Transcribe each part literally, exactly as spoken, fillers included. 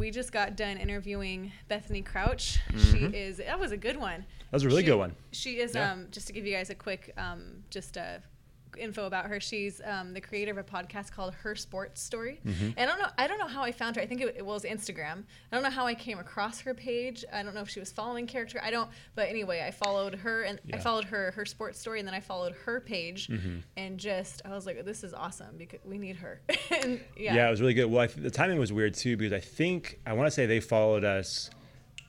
We just got done interviewing Bethany Crouch. Mm-hmm. She is, that was a good one. That was a really she, good one. She is, yeah. um, just to give you guys a quick, um, just a info about her, she's um, the creator of a podcast called Her Sports Story. Mm-hmm. And I don't know, I don't know how I found her. I think it, it was Instagram. I don't know how I came across her page. I don't know if she was following character. I don't, but anyway, I followed her and yeah. I followed her, her sports story. And then I followed her page mm-hmm. and just, I was like, this is awesome because we need her. and yeah. yeah, it was really good. Well, I th- the timing was weird too, because I think, I want to say they followed us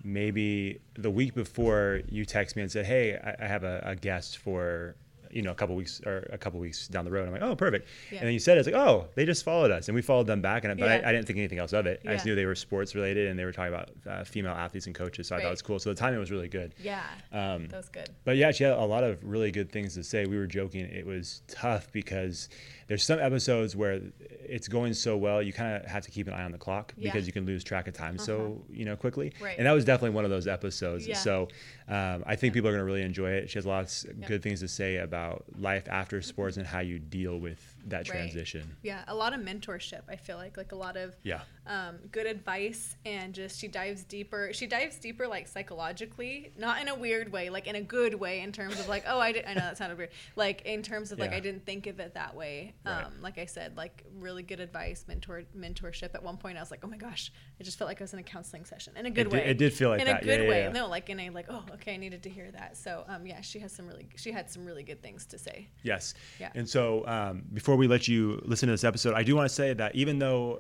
maybe the week before you text me and said, hey, I, I have a, a guest for you know, a couple weeks or a couple weeks down the road. I'm like, oh, perfect. Yeah. And then you said, it's like, oh, they just followed us. And we followed them back. And but yeah. I, I didn't think anything else of it. Yeah. I just knew they were sports related and they were talking about uh, female athletes and coaches. So right. I thought it was cool. So the timing was really good. Yeah, um, that was good. But yeah, she had a lot of really good things to say. We were joking. It was tough because there's some episodes where it's going so well, you kind of have to keep an eye on the clock yeah. because you can lose track of time uh-huh. so, you know, quickly. Right. And that was definitely one of those episodes. Yeah. So um, I think people are going to really enjoy it. She has lots of yeah. good things to say about life after sports and how you deal with that transition. Right. Yeah, a lot of mentorship, I feel like, like a lot of yeah. um, good advice, and just she dives deeper. She dives deeper, like psychologically, not in a weird way, like in a good way, in terms of like, oh, I did. I know that sounded weird. Like in terms of yeah. like I didn't think of it that way. Um, right. Like I said, like really good advice, mentor mentorship. At one point, I was like, oh my gosh, I just felt like I was in a counseling session in a good it way. Did, it did feel like in that. a good yeah, way. Yeah, yeah. No, like in a like, oh, okay, I needed to hear that. So um, yeah, she has some really she had some really good things to say. Yes. Yeah. And so um, before. Before we let you listen to this episode, I do want to say that even though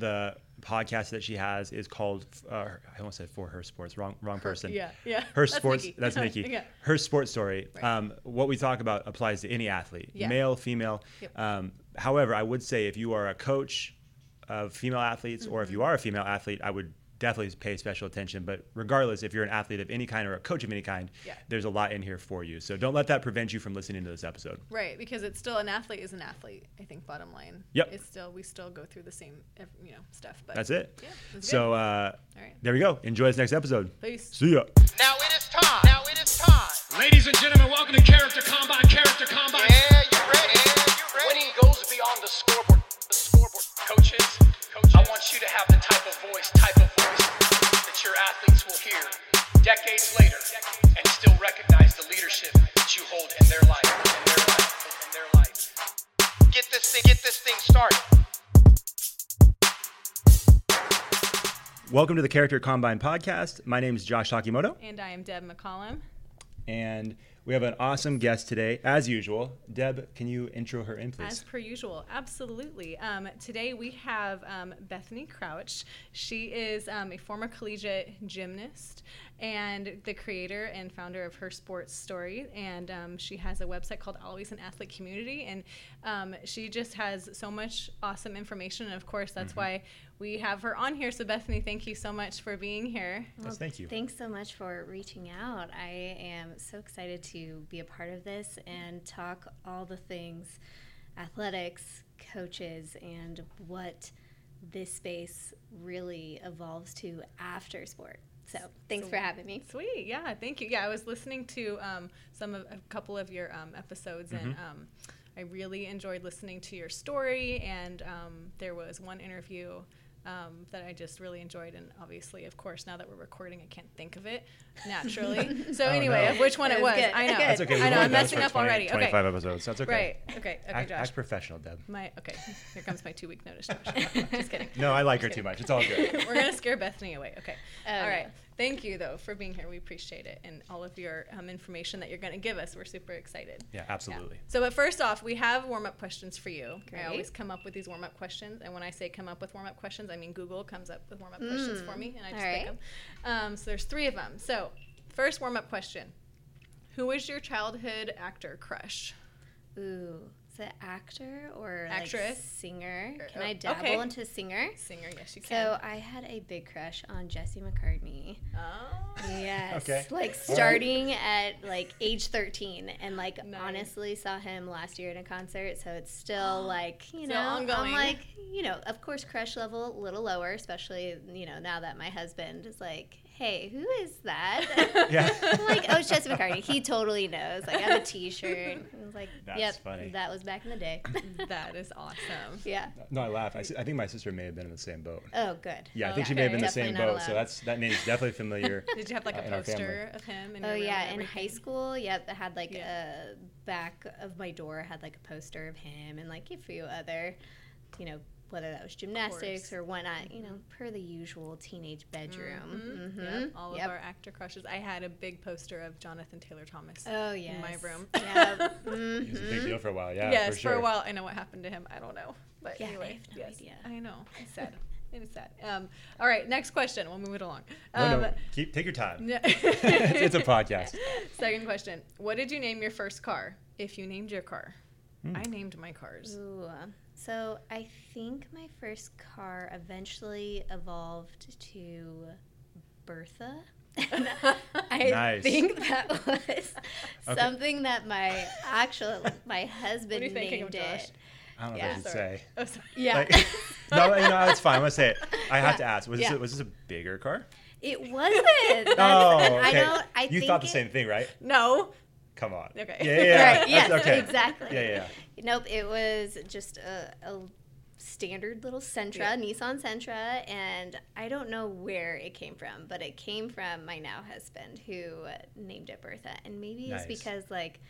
the podcast that she has is called uh, I almost said For Her Sports, wrong wrong person. Her, yeah, yeah. Her that's Sports, Nikki. That's Nikki. yeah. Her Sports Story. Right. Um, what we talk about applies to any athlete, yeah. male, female. Yep. Um, however, I would say if you are a coach of female athletes mm-hmm. or if you are a female athlete, I would definitely pay special attention. But regardless, if you're an athlete of any kind or a coach of any kind, yeah. there's a lot in here for you. So don't let that prevent you from listening to this episode. Right, because it's still an athlete is an athlete, I think, bottom line. Yep. It's still, we still go through the same, you know, stuff. But that's it. Yeah, that's so uh, all right. There we go. Enjoy this next episode. Peace. See ya. Now it is time. Now it is time. Ladies and gentlemen, welcome to Character Combine, Character Combine. Yeah, you ready? Yeah, you ready? Winning goes beyond the scoreboard. The scoreboard. Coaches. I want you to have the type of voice, type of voice that your athletes will hear decades later and still recognize the leadership that you hold in their life, in their life, in their life. Get this thing, get this thing started. Welcome to the Character Combine Podcast. My name is Josh Takimoto. And I am Deb McCollum. And we have an awesome guest today, as usual. Deb, can you intro her in, please? As per usual, absolutely. Um, today we have um, Bethany Crouch. She is um, a former collegiate gymnast and the creator and founder of Her Sports Story. And um, she has a website called Always an Athlete Community. And um, she just has so much awesome information. And of course, that's mm-hmm. why we have her on here. So Bethany, thank you so much for being here. Well, yes, thank you. Thanks so much for reaching out. I am so excited to to be a part of this and talk all the things athletics, coaches, and what this space really evolves to after sport. So thanks Sweet. for having me. Sweet. Yeah, thank you. Yeah, I was listening to um, some of a couple of your um, episodes mm-hmm. and um, I really enjoyed listening to your story, and um, there was one interview Um, that I just really enjoyed, and obviously, of course, now that we're recording, I can't think of it naturally. So anyway, know. of which one it was, it was. Good. I know. That's okay. I know. I'm messing up already. twenty-five okay. episodes. That's okay. Right. Okay. Okay, act, Josh. Act professional, Deb. My okay. Here comes my two-week notice, Josh. Just kidding. No, I like just her kidding. too much. It's all good. We're gonna scare Bethany away. Okay. Um, all right. Thank you, though, for being here. We appreciate it, and all of your um, information that you're going to give us. We're super excited. Yeah, absolutely. Yeah. So, but first off, we have warm-up questions for you. Great. I always come up with these warm-up questions, and when I say come up with warm-up questions, I mean Google comes up with warm-up mm. questions for me, and I just all pick right. them. Um, so there's three of them. So, first warm-up question. Who was your childhood actor crush? Ooh. The actor or actress, like singer? Can I dabble okay. into singer? Singer, yes, you can. So I had a big crush on Jesse McCartney. Oh, yes. Okay. Like starting right. at like age thirteen, and like nice. honestly saw him last year in a concert. So it's still oh, like you still know, ongoing. I'm like you know, of course, crush level a little lower, especially you know now that my husband is like, hey, who is that? Yeah. I'm like, oh, it's Jesse McCartney. He totally knows. Like, I have a T-shirt. I was like, that's yep, funny. That was back in the day. That is awesome. Yeah. No, I laugh. I, I think my sister may have been in the same boat. Oh, good. Yeah, I oh, think okay. she may have been in the same boat. Allowed. So that's that name's definitely familiar. Did you have like uh, a poster of him? In oh your yeah, in high school, yep, I had like yeah. a back of my door had like a poster of him and like a few other, you know, whether that was gymnastics or whatnot, you know, per the usual teenage bedroom. Mm-hmm. Mm-hmm. Yep. All yep. of our actor crushes. I had a big poster of Jonathan Taylor Thomas oh, yes. in my room. Yeah. Mm-hmm. It was a big deal for a while, yeah, yes, for sure. for a while. I know what happened to him. I don't know. But yeah, anyway, I have no yes. idea. I know. It's sad. It is sad. Um, all right, next question. We'll move it along. Um, no, no. Keep, take your time. It's a podcast. Second question. What did you name your first car, if you named your car? Hmm. I named my cars. Ooh, uh, So I think my first car eventually evolved to Bertha. I nice. think that was okay. something that my actual my husband named thinking, it. Josh? I don't know yeah. if I should sorry. say. Oh, sorry. Yeah. Like, no, you know, it's fine. I'm gonna say it. I have yeah. to ask. Was yeah. this a, was this a bigger car? It wasn't. Oh, okay. I don't, I you think thought the it, same thing, right? No. Come on. Okay. Yeah, yeah, right. yeah. Okay. Exactly. Yeah, yeah, yeah. Nope, it was just a, a standard little Sentra, yeah. Nissan Sentra, and I don't know where it came from, but it came from my now husband who named it Bertha. And maybe nice. it's because, like,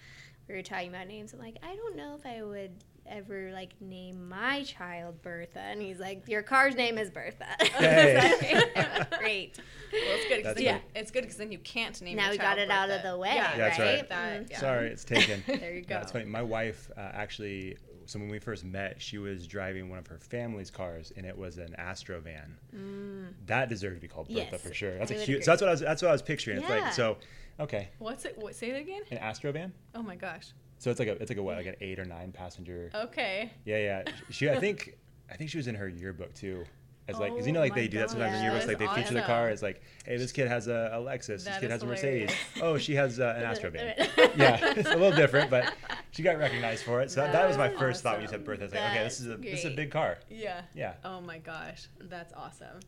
we were talking about names. I'm like, I don't know if I would ever, like, name my child Bertha. And he's like, your car's name is Bertha. Hey. Great. Well, it's good because yeah. it's good because then you can't name. Now we got it Bertha. out of the way. Yeah, yeah that's right. right. That, yeah. Sorry, it's taken. There you go. That's no, funny. My wife uh, actually. So when we first met, she was driving one of her family's cars, and it was an Astro van. Mm. That deserved to be called Bertha yes. for sure. That's I a huge. So that's what I was. That's what I was picturing. Yeah. It's like so. Okay. What's it? What, say that again. An Astro van. Oh my gosh. So it's like a. It's like a what? Like an eight or nine passenger. Okay. Yeah, yeah. She. I think. I think she was in her yearbook too. It's like, because you know, like oh they do that sometimes yeah, in yearbooks, like they awesome. feature the car. It's like, hey, this kid has a, a Lexus, that this kid has hilarious. a Mercedes. Oh, she has uh, an Astro van. Yeah, it's a little different, but she got recognized for it. So that, that was my first awesome. thought when you said Bertha. I was like, that's okay, this is a great. this is a big car. Yeah. Yeah. Oh my gosh, that's awesome.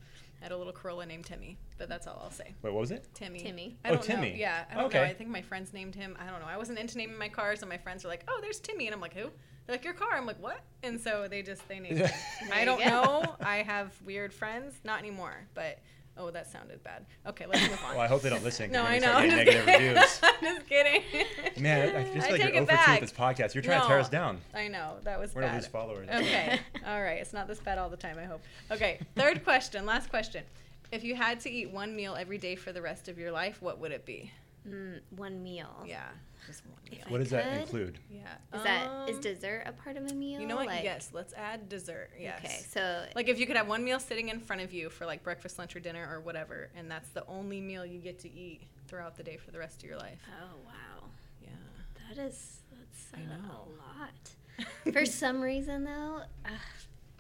I had a little Corolla named Timmy, but that's all I'll say. Wait, what was it? Timmy. Timmy. I don't oh, Timmy. Know. Yeah, I don't okay. know. I think my friends named him. I don't know. I wasn't into naming my cars, and my friends were like, oh, there's Timmy, and I'm like, who? Like your car. I'm like, what? And so they just, they named it. I don't know. I have weird friends. Not anymore. But, oh, that sounded bad. Okay, let's move on. Well, I hope they don't listen. No, I know. I'm just, negative reviews. I'm just kidding. Man, I just feel like you're over two with this podcast. You're trying no, to tear us down. I know. That was We're bad. We're going to lose followers. Okay. All right. It's not this bad all the time, I hope. Okay. Third question. Last question. If you had to eat one meal every day for the rest of your life, what would it be? Mm, one meal. Yeah. Just one meal. What I does could? that include? Yeah. Is um, that is dessert a part of a meal? You know what? Like, yes. Let's add dessert. Yes. Okay. So like if you could have one meal sitting in front of you for like breakfast, lunch, or dinner or whatever, and that's the only meal you get to eat throughout the day for the rest of your life. Oh wow. Yeah. That is that's I know. a lot. For some reason though, uh,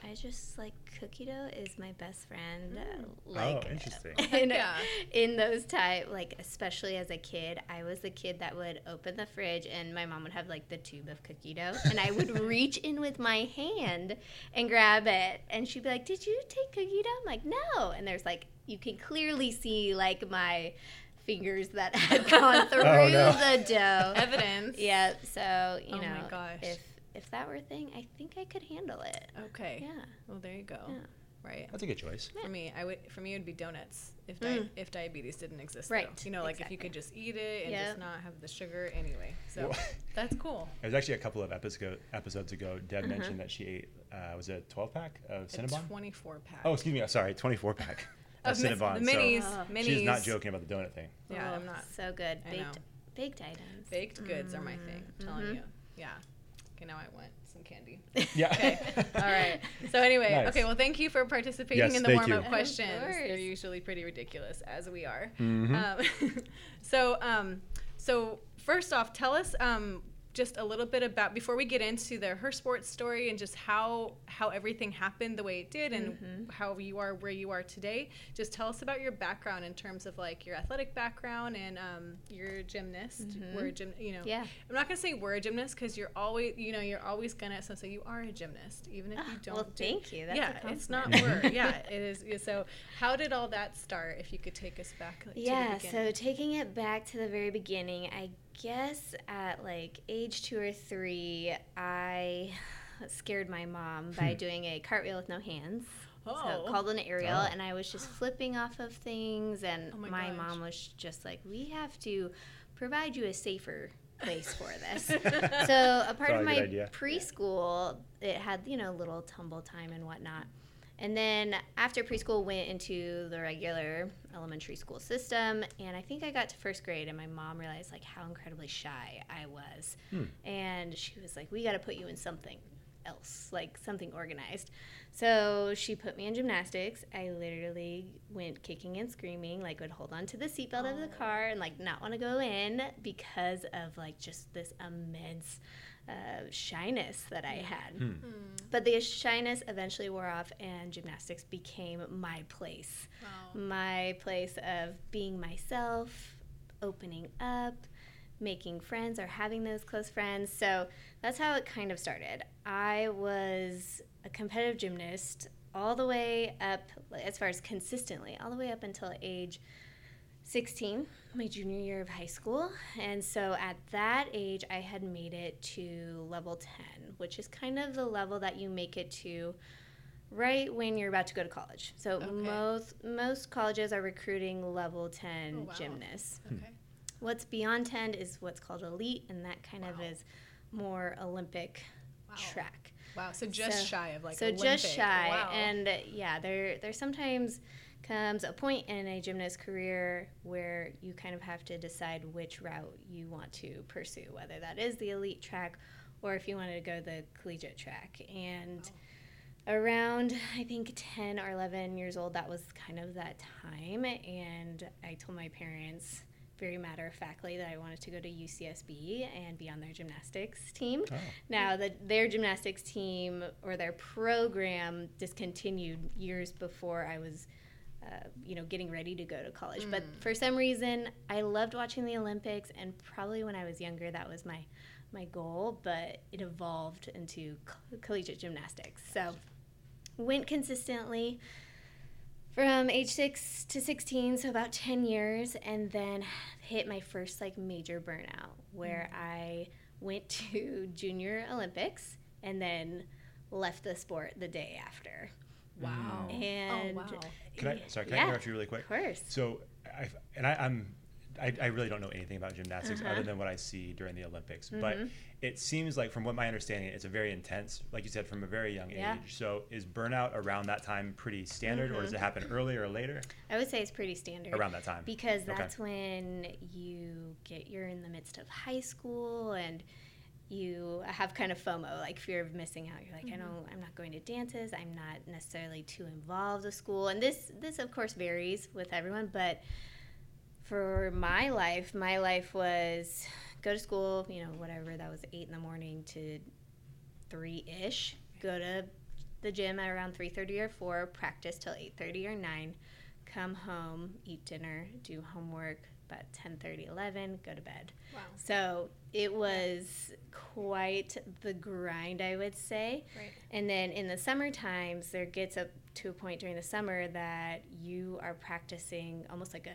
I just like cookie dough is my best friend. Mm. Like, oh, interesting. In, yeah. in those type, like especially as a kid, I was the kid that would open the fridge and my mom would have like the tube of cookie dough, and I would reach in with my hand and grab it, and she'd be like, "Did you take cookie dough?" I'm like, "No," and there's like you can clearly see like my fingers that had gone through oh, no. the dough. Evidence. Yeah. So you oh, know, my gosh. if. If that were a thing, I think I could handle it. Okay. Yeah. Well, there you go. Yeah. Right. That's a good choice. For me, I would. For me, it would be donuts if di- mm. if diabetes didn't exist. Right. Though. You know, like exactly. if you could just eat it and yep. just not have the sugar anyway. So well, that's cool. It was actually a couple of episodes episodes ago. Deb uh-huh. mentioned that she ate uh, was it a twelve pack of Cinnabon? twenty-four pack Oh, excuse me. I'm sorry, twenty-four pack of, of Cinnabon. The minis. So oh. minis. She's not joking about the donut thing. Yeah, oh, I'm not. So good. I baked know. baked items. Baked goods mm. are my thing. I'm telling mm-hmm. you. Yeah. Okay, now I want some candy. Yeah. Okay. All right. So anyway, nice. okay, well, thank you for participating yes, in the warm-up you. questions. They're usually pretty ridiculous, as we are. Mm-hmm. Um, so um, so first off, tell us um, just a little bit about, before we get into the Her Sports story and just how, how everything happened the way it did and mm-hmm. how you are where you are today, just tell us about your background in terms of, like, your athletic background and um, you're a gymnast. Mm-hmm. We're a gym, you know. Yeah. I'm not going to say we're a gymnast because you're always, you know, you're always going to, so say you are a gymnast, even if you don't. Well, do, thank you. That's yeah, a it's not we're. Yeah, it is. So how did all that start, if you could take us back like, yeah, to the beginning? Yeah, so taking it back to the very beginning, I guess at like age two or three, I scared my mom by doing a cartwheel with no hands. Oh. So called an aerial, oh. and I was just flipping off of things, and oh my, my mom was just like, we have to provide you a safer place for this. So a part of my preschool, it had, you know, little tumble time and whatnot. And then after preschool, went into the regular elementary school system, and I think I got to first grade, and my mom realized, like, how incredibly shy I was. Hmm. And she was like, we got to put you in something else, like something organized. So she put me in gymnastics. I literally went kicking and screaming, like would hold on to the seatbelt oh. of the car and like not want to go in because of like just this immense uh, shyness that I had. Hmm. Hmm. But the shyness eventually wore off, and gymnastics became my place. Wow. My place of being myself, opening up, making friends or having those close friends. So that's how it kind of started. I was a competitive gymnast all the way up, as far as consistently, all the way up until age sixteen, my junior year of high school. And so at that age, I had made it to level ten, which is kind of the level that you make it to right when you're about to go to college. So okay. most most colleges are recruiting level ten oh, wow. gymnasts. Okay. What's beyond ten is what's called elite, and that kind wow. of is more Olympic wow. track. Wow, so just so, shy of like so Olympic. So just shy, wow. and uh, yeah, there there sometimes comes a point in a gymnast career where you kind of have to decide which route you want to pursue, whether that is the elite track or if you wanted to go the collegiate track. And oh. around, I think, ten or eleven years old, that was kind of that time, and I told my parents very matter-of-factly that I wanted to go to U C S B and be on their gymnastics team. Oh. Now, the, their gymnastics team or their program discontinued years before I was, uh, you know, getting ready to go to college. Mm. But for some reason, I loved watching the Olympics, and probably when I was younger, that was my my goal. But it evolved into co- collegiate gymnastics. So, went consistently from age six to sixteen, so about ten years, and then hit my first like major burnout where mm. I went to Junior Olympics and then left the sport the day after. Wow. And oh, wow. Can I, sorry, can yeah, I interrupt you really quick? Of course. So, I, and I, I'm, I, I really don't know anything about gymnastics uh-huh. other than what I see during the Olympics, mm-hmm. but it seems like from what my understanding, it's a very intense, like you said, from a very young yeah. age. So is burnout around that time pretty standard, mm-hmm. or does it happen earlier or later? I would say it's pretty standard. Around that time. Because that's okay. when you get, you're in the midst of high school and you have kind of FOMO, like fear of missing out. You're like, mm-hmm. I don't, I'm not going to dances. I'm not necessarily too involved with school. And this, this of course varies with everyone, but for my life, my life was go to school, you know, whatever, that was eight in the morning to three-ish, go to the gym at around three thirty or four, practice till eight thirty or nine, come home, eat dinner, do homework, about ten thirty, eleven, go to bed. Wow. So it was quite the grind, I would say. Right. And then in the summer times, there gets up to a point during the summer that you are practicing almost like a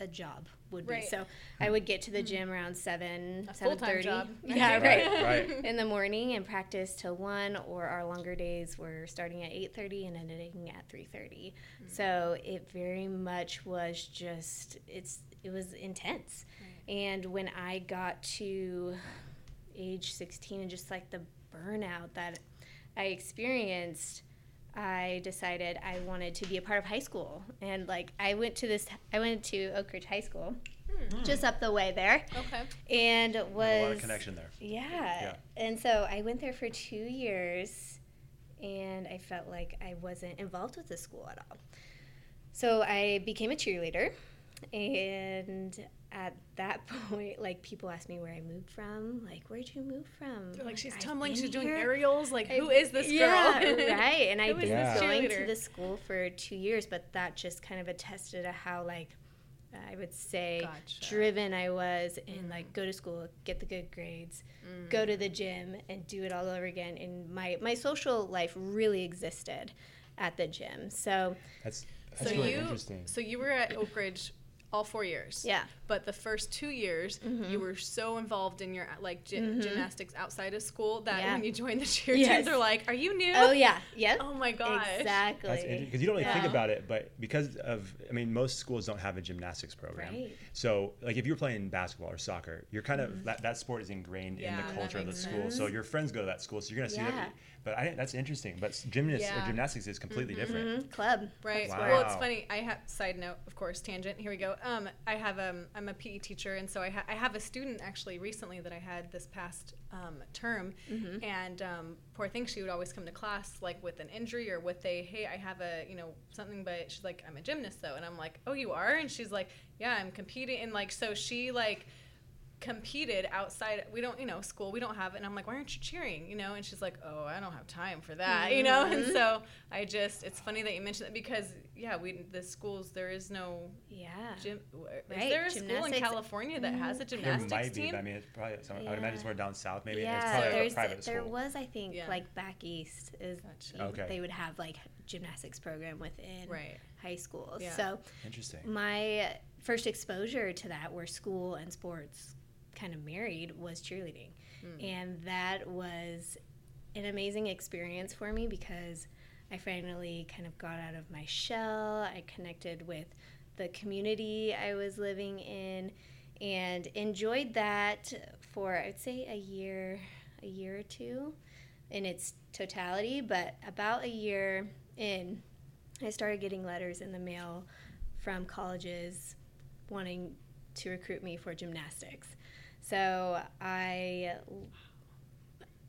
a job would right. be. So I would get to the gym around seven, a seven thirty. Job, right? Yeah, right. right. In the morning and practice till one, or our longer days were starting at eight thirty and ending at three thirty. Mm-hmm. So it very much was just it's it was intense. Right. And when I got to age sixteen and just like the burnout that I experienced, I decided I wanted to be a part of high school, and like I went to this, I went to Oak Ridge High School, mm. just up the way there. Okay. And was a lot of connection there. Yeah. yeah. And so I went there for two years, and I felt like I wasn't involved with the school at all. So I became a cheerleader, and at that point, like, people asked me where I moved from. Like, where'd you move from? They're like, she's tumbling, she's doing aerials. Like, who is this girl? Yeah, right. And I was going to the school for two years, but that just kind of attested to how, like, I would say gotcha. driven I was in, mm. like, go to school, get the good grades, mm. go to the gym, and do it all over again. And my, my social life really existed at the gym. So that's, that's so really you, interesting. So you were at Oak Ridge all four years. Yeah. But the first two years, mm-hmm. you were so involved in your, like, gy- mm-hmm. gymnastics outside of school that yeah. when you joined the cheer yes. teams, they're like, are you new? Oh, yeah. Yep. Oh, my gosh. Exactly. Because you don't really yeah. think about it, but because of, I mean, most schools don't have a gymnastics program. Right. So, like, if you're playing basketball or soccer, you're kind mm-hmm. of, that, that sport is ingrained yeah, in the culture of the sense. School. So your friends go to that school, so you're going to see yeah. that. But I didn't, that's interesting. But gymnastics, yeah. or gymnastics is completely mm-hmm. different. Club. Right. Wow. Well, it's funny. I have, side note, of course, tangent. Here we go. Um, I have, um, I'm a P E teacher, and so I, ha- I have a student actually recently that I had this past um, term, mm-hmm. and um, poor thing, she would always come to class like with an injury or with a, hey, I have a, you know, something, but she's like, I'm a gymnast though, and I'm like, oh, you are? And she's like, yeah, I'm competing, and like, so she like, competed outside, we don't, you know, school, we don't have it, and I'm like, why aren't you cheering, you know, and she's like, oh, I don't have time for that, mm-hmm. you know, and so I just, it's funny that you mentioned that because, yeah, we, the schools, there is no, yeah, gym, right. is there a gymnastics. School in California that mm-hmm. has a gymnastics team? There might be, team? But I mean, it's probably, some, yeah. I would imagine somewhere down south, maybe, yeah. it's probably There's, a private school. There was, I think, yeah. like, back east, is gotcha. Okay. they would have, like, gymnastics program within right. high schools, yeah. so interesting. My first exposure to that, where school and sports kind of married, was cheerleading, mm. and that was an amazing experience for me because I finally kind of got out of my shell. I connected with the community I was living in and enjoyed that for, I would say, a year a year or two in its totality, but about a year in, I started getting letters in the mail from colleges wanting to recruit me for gymnastics. So I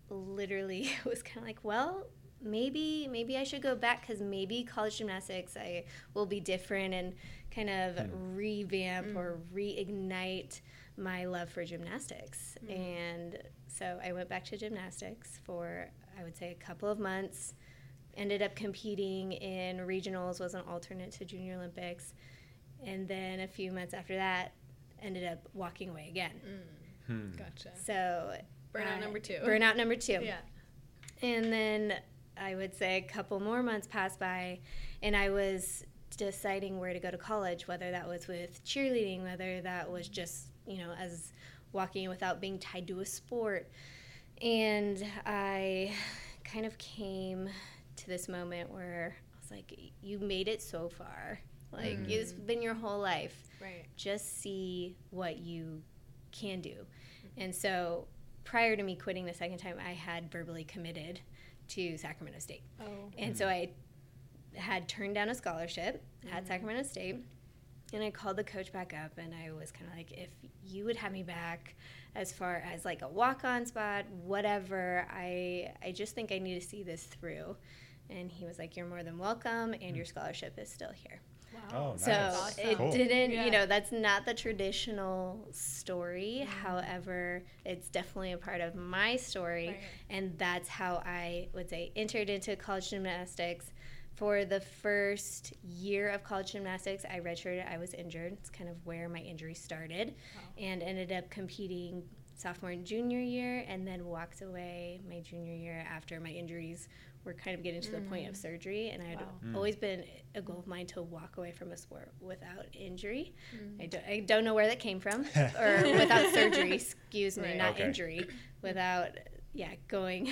literally was kind of like, well, maybe maybe I should go back because maybe college gymnastics I will be different and kind of mm. revamp mm. or reignite my love for gymnastics. Mm. And so I went back to gymnastics for, I would say, a couple of months, ended up competing in regionals, was an alternate to Junior Olympics. And then a few months after that, ended up walking away again. Mm. Hmm. Gotcha. So burnout uh, number two. Burnout number two. Yeah. And then I would say a couple more months passed by, and I was deciding where to go to college, whether that was with cheerleading, whether that was just, you know, as walking without being tied to a sport. And I kind of came to this moment where I was like, you made it so far. Like, mm. it's been your whole life. Right. Just see what you can do. Mm-hmm. And so prior to me quitting the second time, I had verbally committed to Sacramento State. Oh. And mm-hmm. so I had turned down a scholarship mm-hmm. at Sacramento State. And I called the coach back up, and I was kind of like, if you would have me back as far as, like, a walk-on spot, whatever, I I just think I need to see this through. And he was like, you're more than welcome, and mm-hmm. your scholarship is still here. Wow. Oh, so nice. It cool. didn't, yeah. you know, that's not the traditional story. However, it's definitely a part of my story. Right. And that's how I would say entered into college gymnastics. For the first year of college gymnastics, I redshirted. I was injured. It's kind of where my injury started. Wow. And ended up competing sophomore and junior year, and then walked away my junior year after my injuries were kind of getting to the mm. point of surgery, and I'd wow. mm. always been a goal of mine to walk away from a sport without injury. Mm. I, don't, I don't know where that came from, or without surgery, excuse me, right. not okay. injury, without, yeah, going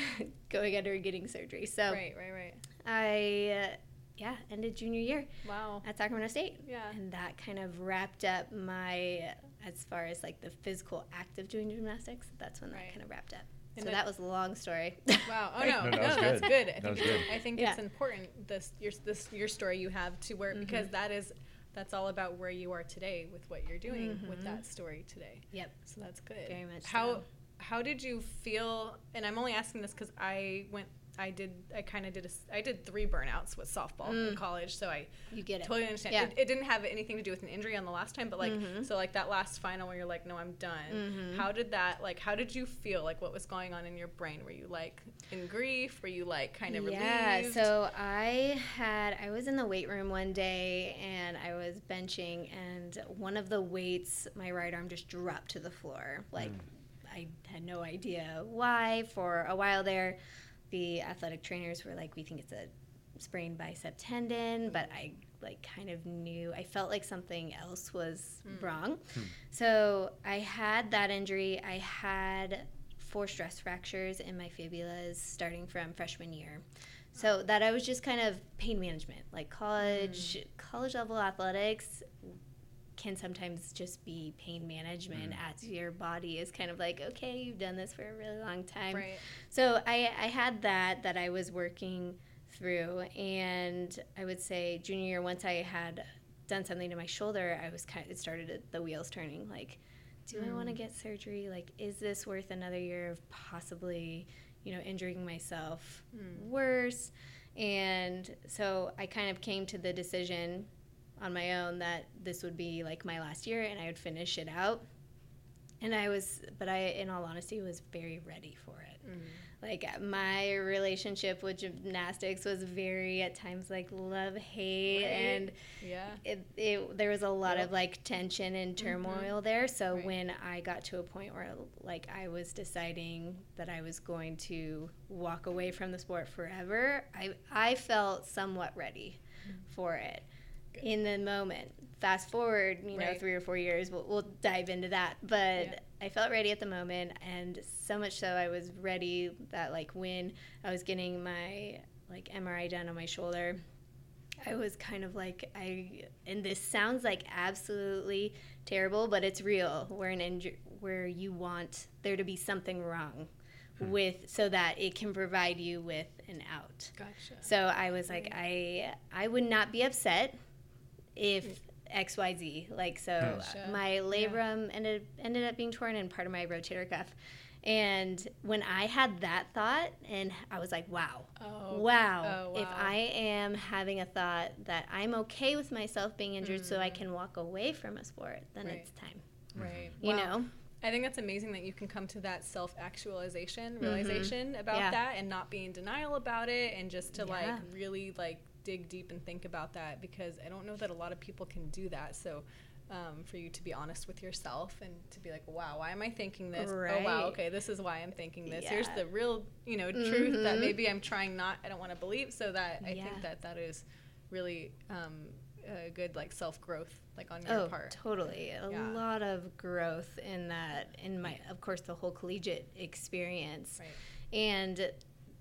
going under and getting surgery. So right, right, right. I, uh, yeah, ended junior year wow. at Sacramento State, yeah. and that kind of wrapped up my, as far as like the physical act of doing gymnastics, that's when right. that kind of wrapped up. So that was a long story. Wow. Oh, no. No, that was no, good. That's good. I that think, was good. I think yeah. it's important, this your, this, your story you have to where, mm-hmm. because that is, that's all about where you are today with what you're doing mm-hmm. with that story today. Yep. So that's good. Very much How so. How did you feel, and I'm only asking this because I went, I did, I kind of did, a, I did three burnouts with softball mm. in college, so I you get it. Totally understand. Yeah. It, it didn't have anything to do with an injury on the last time, but like, mm-hmm. so like that last final where you're like, no, I'm done. Mm-hmm. How did that, like, how did you feel? Like, what was going on in your brain? Were you like in grief? Were you like kind of yeah, relieved? Yeah, so I had, I was in the weight room one day, and I was benching, and one of the weights, my right arm just dropped to the floor. Like, mm. I had no idea why. For a while there, the athletic trainers were like, we think it's a sprained bicep tendon, but I like kind of knew, I felt like something else was mm. wrong. Mm. So I had that injury. I had four stress fractures in my fibulas starting from freshman year. So that I was just kind of pain management, like college, mm. college level athletics can sometimes just be pain management mm. as your body is kind of like, okay, you've done this for a really long time. Right. So I, I had that that I was working through, and I would say junior year, once I had done something to my shoulder, I was kind of, it started the wheels turning, like, do mm. I want to get surgery? Like, is this worth another year of possibly, you know, injuring myself mm. worse? And so I kind of came to the decision on my own that this would be like my last year and I would finish it out. And I was, but I, in all honesty, was very ready for it. Mm. Like, my relationship with gymnastics was very, at times, like, love-hate, right. and yeah. it, it, there was a lot yep. of, like, tension and turmoil mm-hmm. there. So right. when I got to a point where, like, I was deciding that I was going to walk away from the sport forever, I, I felt somewhat ready mm-hmm. for it Good. In the moment. Fast forward, you right. know, three or four years, we'll, we'll dive into that, but... Yeah. I felt ready at the moment, and so much so I was ready that, like, when I was getting my, like, M R I done on my shoulder, I was kind of like, I, and this sounds like absolutely terrible, but it's real, where an injury, where you want there to be something wrong hmm. with, so that it can provide you with an out. Gotcha. So I was like, I, I would not be upset if... Mm. X Y Z, like, so gotcha. My labrum yeah. ended ended up being torn and part of my rotator cuff, and when I had that thought, and I was like, wow oh, wow. Oh, wow if I am having a thought that I'm okay with myself being injured mm. so I can walk away from a sport, then right. it's time right you wow. know, I think that's amazing that you can come to that self-actualization realization mm-hmm. about yeah. that, and not be in denial about it, and just to yeah. like really like dig deep and think about that, because I don't know that a lot of people can do that. So um, for you to be honest with yourself and to be like, wow, why am I thinking this? Right. Oh, wow, okay, this is why I'm thinking this. Yeah. Here's the real, you know, mm-hmm. truth that maybe I'm trying not, I don't want to believe. So that I yeah. think that that is really um, a good, like, self-growth, like, on your oh, part. Oh, totally. A yeah. lot of growth in that, in my, of course, the whole collegiate experience. Right. And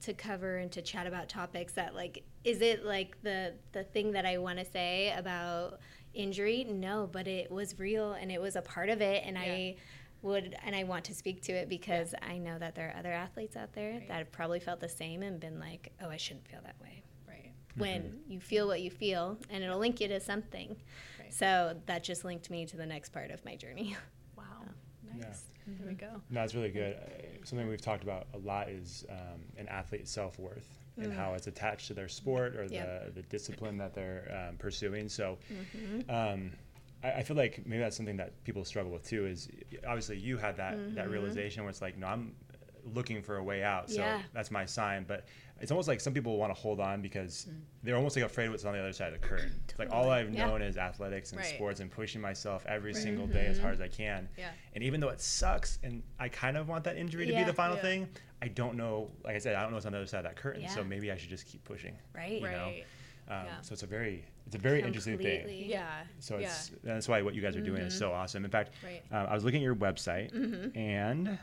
to cover and to chat about topics that, like, is it like the the thing that I want to say about injury? No, but it was real and it was a part of it, and yeah. I would and I want to speak to it, because yeah. I know that there are other athletes out there right. that have probably felt the same and been like, oh, I shouldn't feel that way. Right. When mm-hmm. you feel what you feel, and it'll link you to something. Right. So that just linked me to the next part of my journey. Wow. So. Nice. Yeah. There we go. No, that's really good. Something we've talked about a lot is um, an athlete's self-worth. And mm-hmm. how it's attached to their sport or yep. the, the discipline that they're um, pursuing. So mm-hmm. um, I, I feel like maybe that's something that people struggle with too, is obviously you had that, mm-hmm. that realization where it's like, no, I'm looking for a way out. So yeah. that's my sign. But it's almost like some people want to hold on because mm. they're almost like afraid of what's on the other side of the curtain. Totally. Like, all I've yeah. known is athletics and right. sports and pushing myself every right. single mm-hmm. day as hard as I can. Yeah. And even though it sucks and I kind of want that injury yeah. to be the final yeah. thing, I don't know, like I said, I don't know what's on the other side of that curtain. Yeah. So maybe I should just keep pushing. Right. You right. know? Um, yeah. So it's a very, it's a very Completely. Interesting thing. Yeah. So yeah. it's, that's why what you guys are doing mm-hmm. is so awesome. In fact, right. um, I was looking at your website mm-hmm. and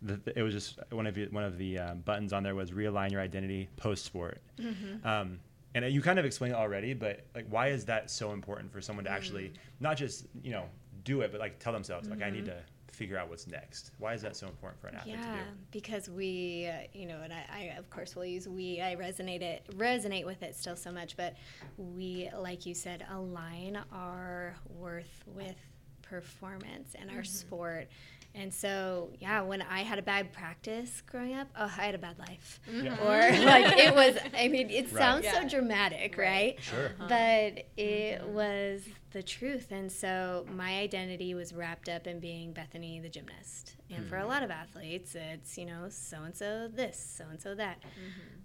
The, the, it was just one of the, one of the um, buttons on there was realign your identity post-sport. Mm-hmm. Um, and uh, you kind of explained it already, but like, why is that so important for someone to mm-hmm. actually not just, you know, do it, but like tell themselves, mm-hmm. like, I need to figure out what's next. Why is that so important for an athlete yeah, to do? Yeah, because we, uh, you know, and I, I of course will use we, I resonate it, resonate with it still so much, but we, like you said, align our worth with performance and our mm-hmm. sport. And so, yeah, when I had a bad practice growing up, oh, I had a bad life. Yeah. Or, like, it was, I mean, it right. sounds yeah. so dramatic, right? right? Sure. Uh-huh. But it mm-hmm. was the truth. And so my identity was wrapped up in being Bethany the gymnast. And mm-hmm. for a lot of athletes, it's, you know, so-and-so this, so-and-so that. Mm-hmm.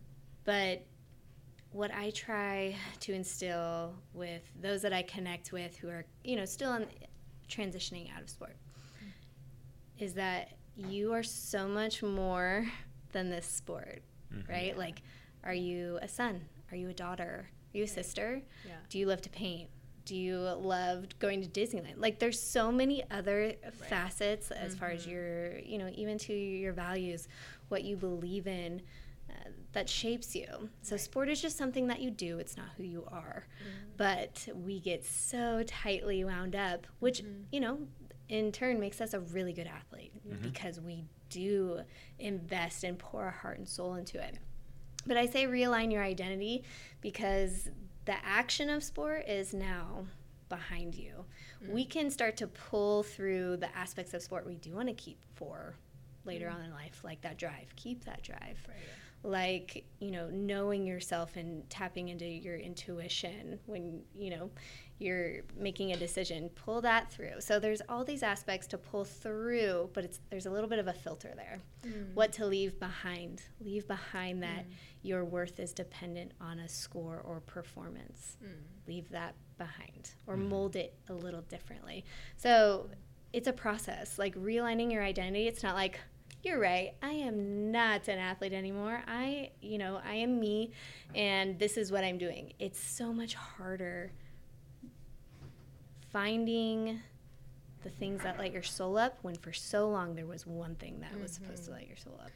But what I try to instill with those that I connect with who are, you know, still on, transitioning out of sport, is that you are so much more than this sport, mm-hmm. right? Like, are you a son? Are you a daughter? Are you a sister? Yeah. Do you love to paint? Do you love going to Disneyland? Like, there's so many other right. facets as mm-hmm. far as your, you know, even to your values, what you believe in, uh, that shapes you. So right. sport is just something that you do. It's not who you are. Mm-hmm. But we get so tightly wound up, which, mm-hmm. you know, in turn makes us a really good athlete mm-hmm. because we do invest and pour our heart and soul into it. But I say realign your identity because the action of sport is now behind you. Mm-hmm. We can start to pull through the aspects of sport we do want to keep for later mm-hmm. on in life, like that drive. Keep that drive. Right. Like, you know, knowing yourself and tapping into your intuition when, you know, you're making a decision. Pull that through. So there's all these aspects to pull through, but it's there's a little bit of a filter there. Mm. What to leave behind. Leave behind that mm. your worth is dependent on a score or performance. Mm. Leave that behind or mm. mold it a little differently. So it's a process. Like realigning your identity, it's not like, you're right, I am not an athlete anymore. I, you know, I am me, and this is what I'm doing. It's so much harder finding the things that light your soul up when for so long there was one thing that mm-hmm. was supposed to light your soul up.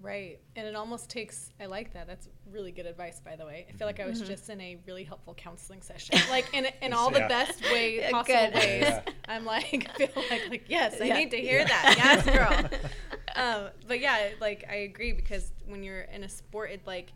Right, and it almost takes, I like that. That's really good advice, by the way. I feel like I was mm-hmm. just in a really helpful counseling session, like in in all yeah. the best way, possible good. ways. Yeah. I'm like, feel like, like yes, yeah. I need to hear yeah. that. Yes, girl. um, but yeah, like I agree because when you're in a sport, it like,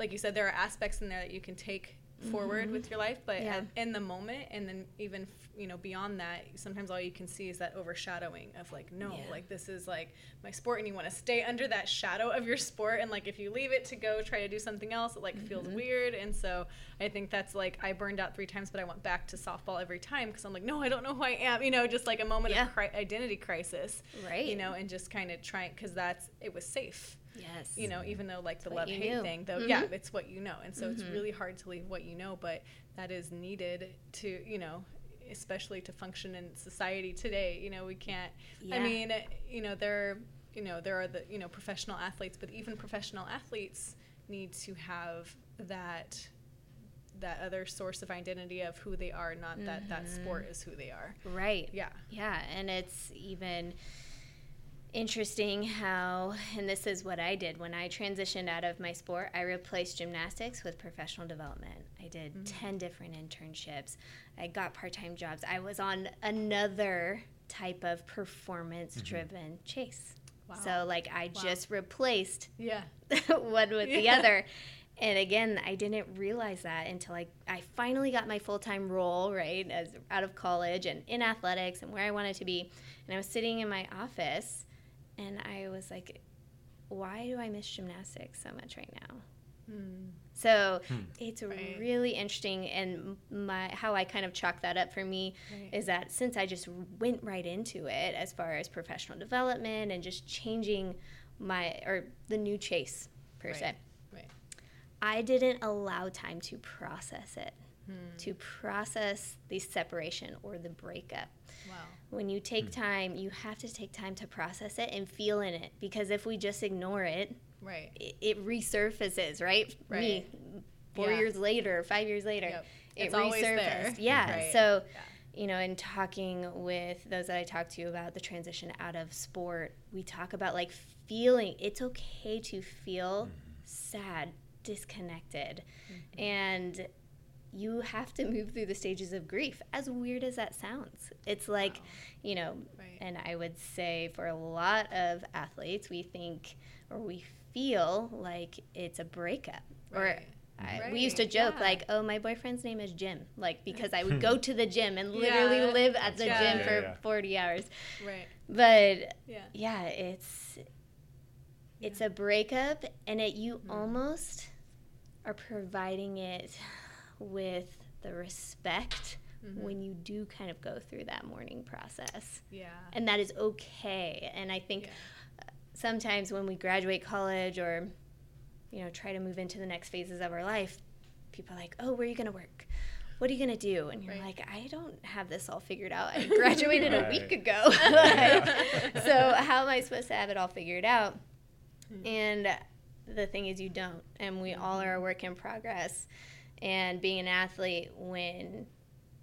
like you said, there are aspects in there that you can take forward mm-hmm. with your life, but yeah. at, in the moment, and then even you know beyond that, sometimes all you can see is that overshadowing of like no yeah. like this is like my sport, and you want to stay under that shadow of your sport, and like if you leave it to go try to do something else, it like mm-hmm. feels weird. And so I think that's like I burned out three times, but I went back to softball every time because I'm like, no, I don't know who I am, you know, just like a moment yeah. of cri- identity crisis, right, you know, and just kind of trying because that's it was safe. Yes. You know, even though like it's the love-hate thing, though, mm-hmm. yeah, it's what you know. And so mm-hmm. it's really hard to leave what you know, but that is needed to, you know, especially to function in society today. You know, we can't, yeah. I mean, you know, there, you know, there are the, you know, professional athletes, but even professional athletes need to have that, that other source of identity of who they are, not mm-hmm. that that sport is who they are. Right. Yeah. Yeah. And it's even interesting how, and this is what I did when I transitioned out of my sport, I replaced gymnastics with professional development. I did mm-hmm. ten different internships. I got part-time jobs. I was on another type of performance-driven mm-hmm. chase. Wow. So, like, I wow. just replaced yeah. one with yeah. the other. And again, I didn't realize that until I, I finally got my full-time role, right, as out of college and in athletics and where I wanted to be. And I was sitting in my office, and I was like, why do I miss gymnastics so much right now? Mm. So hmm. it's right. really interesting. And my how I kind of chalk that up for me right. is that since I just went right into it as far as professional development and just changing my or the new chase per right. se, right. I didn't allow time to process it, hmm. to process the separation or the breakup. Wow. When you take time, you have to take time to process it and feel in it. Because if we just ignore it, right, it, it resurfaces, right? Right. Me, four yeah. years later, five years later, yep. it it's resurfaced. Always there. Yeah. Right. So, yeah. you know, in talking with those that I talked to about the transition out of sport, we talk about like feeling. It's okay to feel mm-hmm. sad, disconnected, mm-hmm. and you have to move through the stages of grief, as weird as that sounds. It's like, wow. you know, right. and I would say for a lot of athletes, we think or we feel like it's it's a breakup. Right. Or I, right. we used to joke yeah. like, oh, my boyfriend's name is Jim. Like, because I would go to the gym and literally yeah. live at the yeah. gym yeah, for yeah. forty hours. Right. But yeah, yeah it's, it's yeah. a breakup, and it, you mm. almost are providing it with the respect mm-hmm. when you do kind of go through that mourning process. Yeah. And that is okay. And I think yeah. sometimes when we graduate college or, you know, try to move into the next phases of our life, people are like, oh, where are you going to work? What are you going to do? And you're right. like, I don't have this all figured out. I graduated right. a week ago. like, so how am I supposed to have it all figured out? Mm-hmm. And the thing is you don't. And we all are a work in progress. and being an athlete when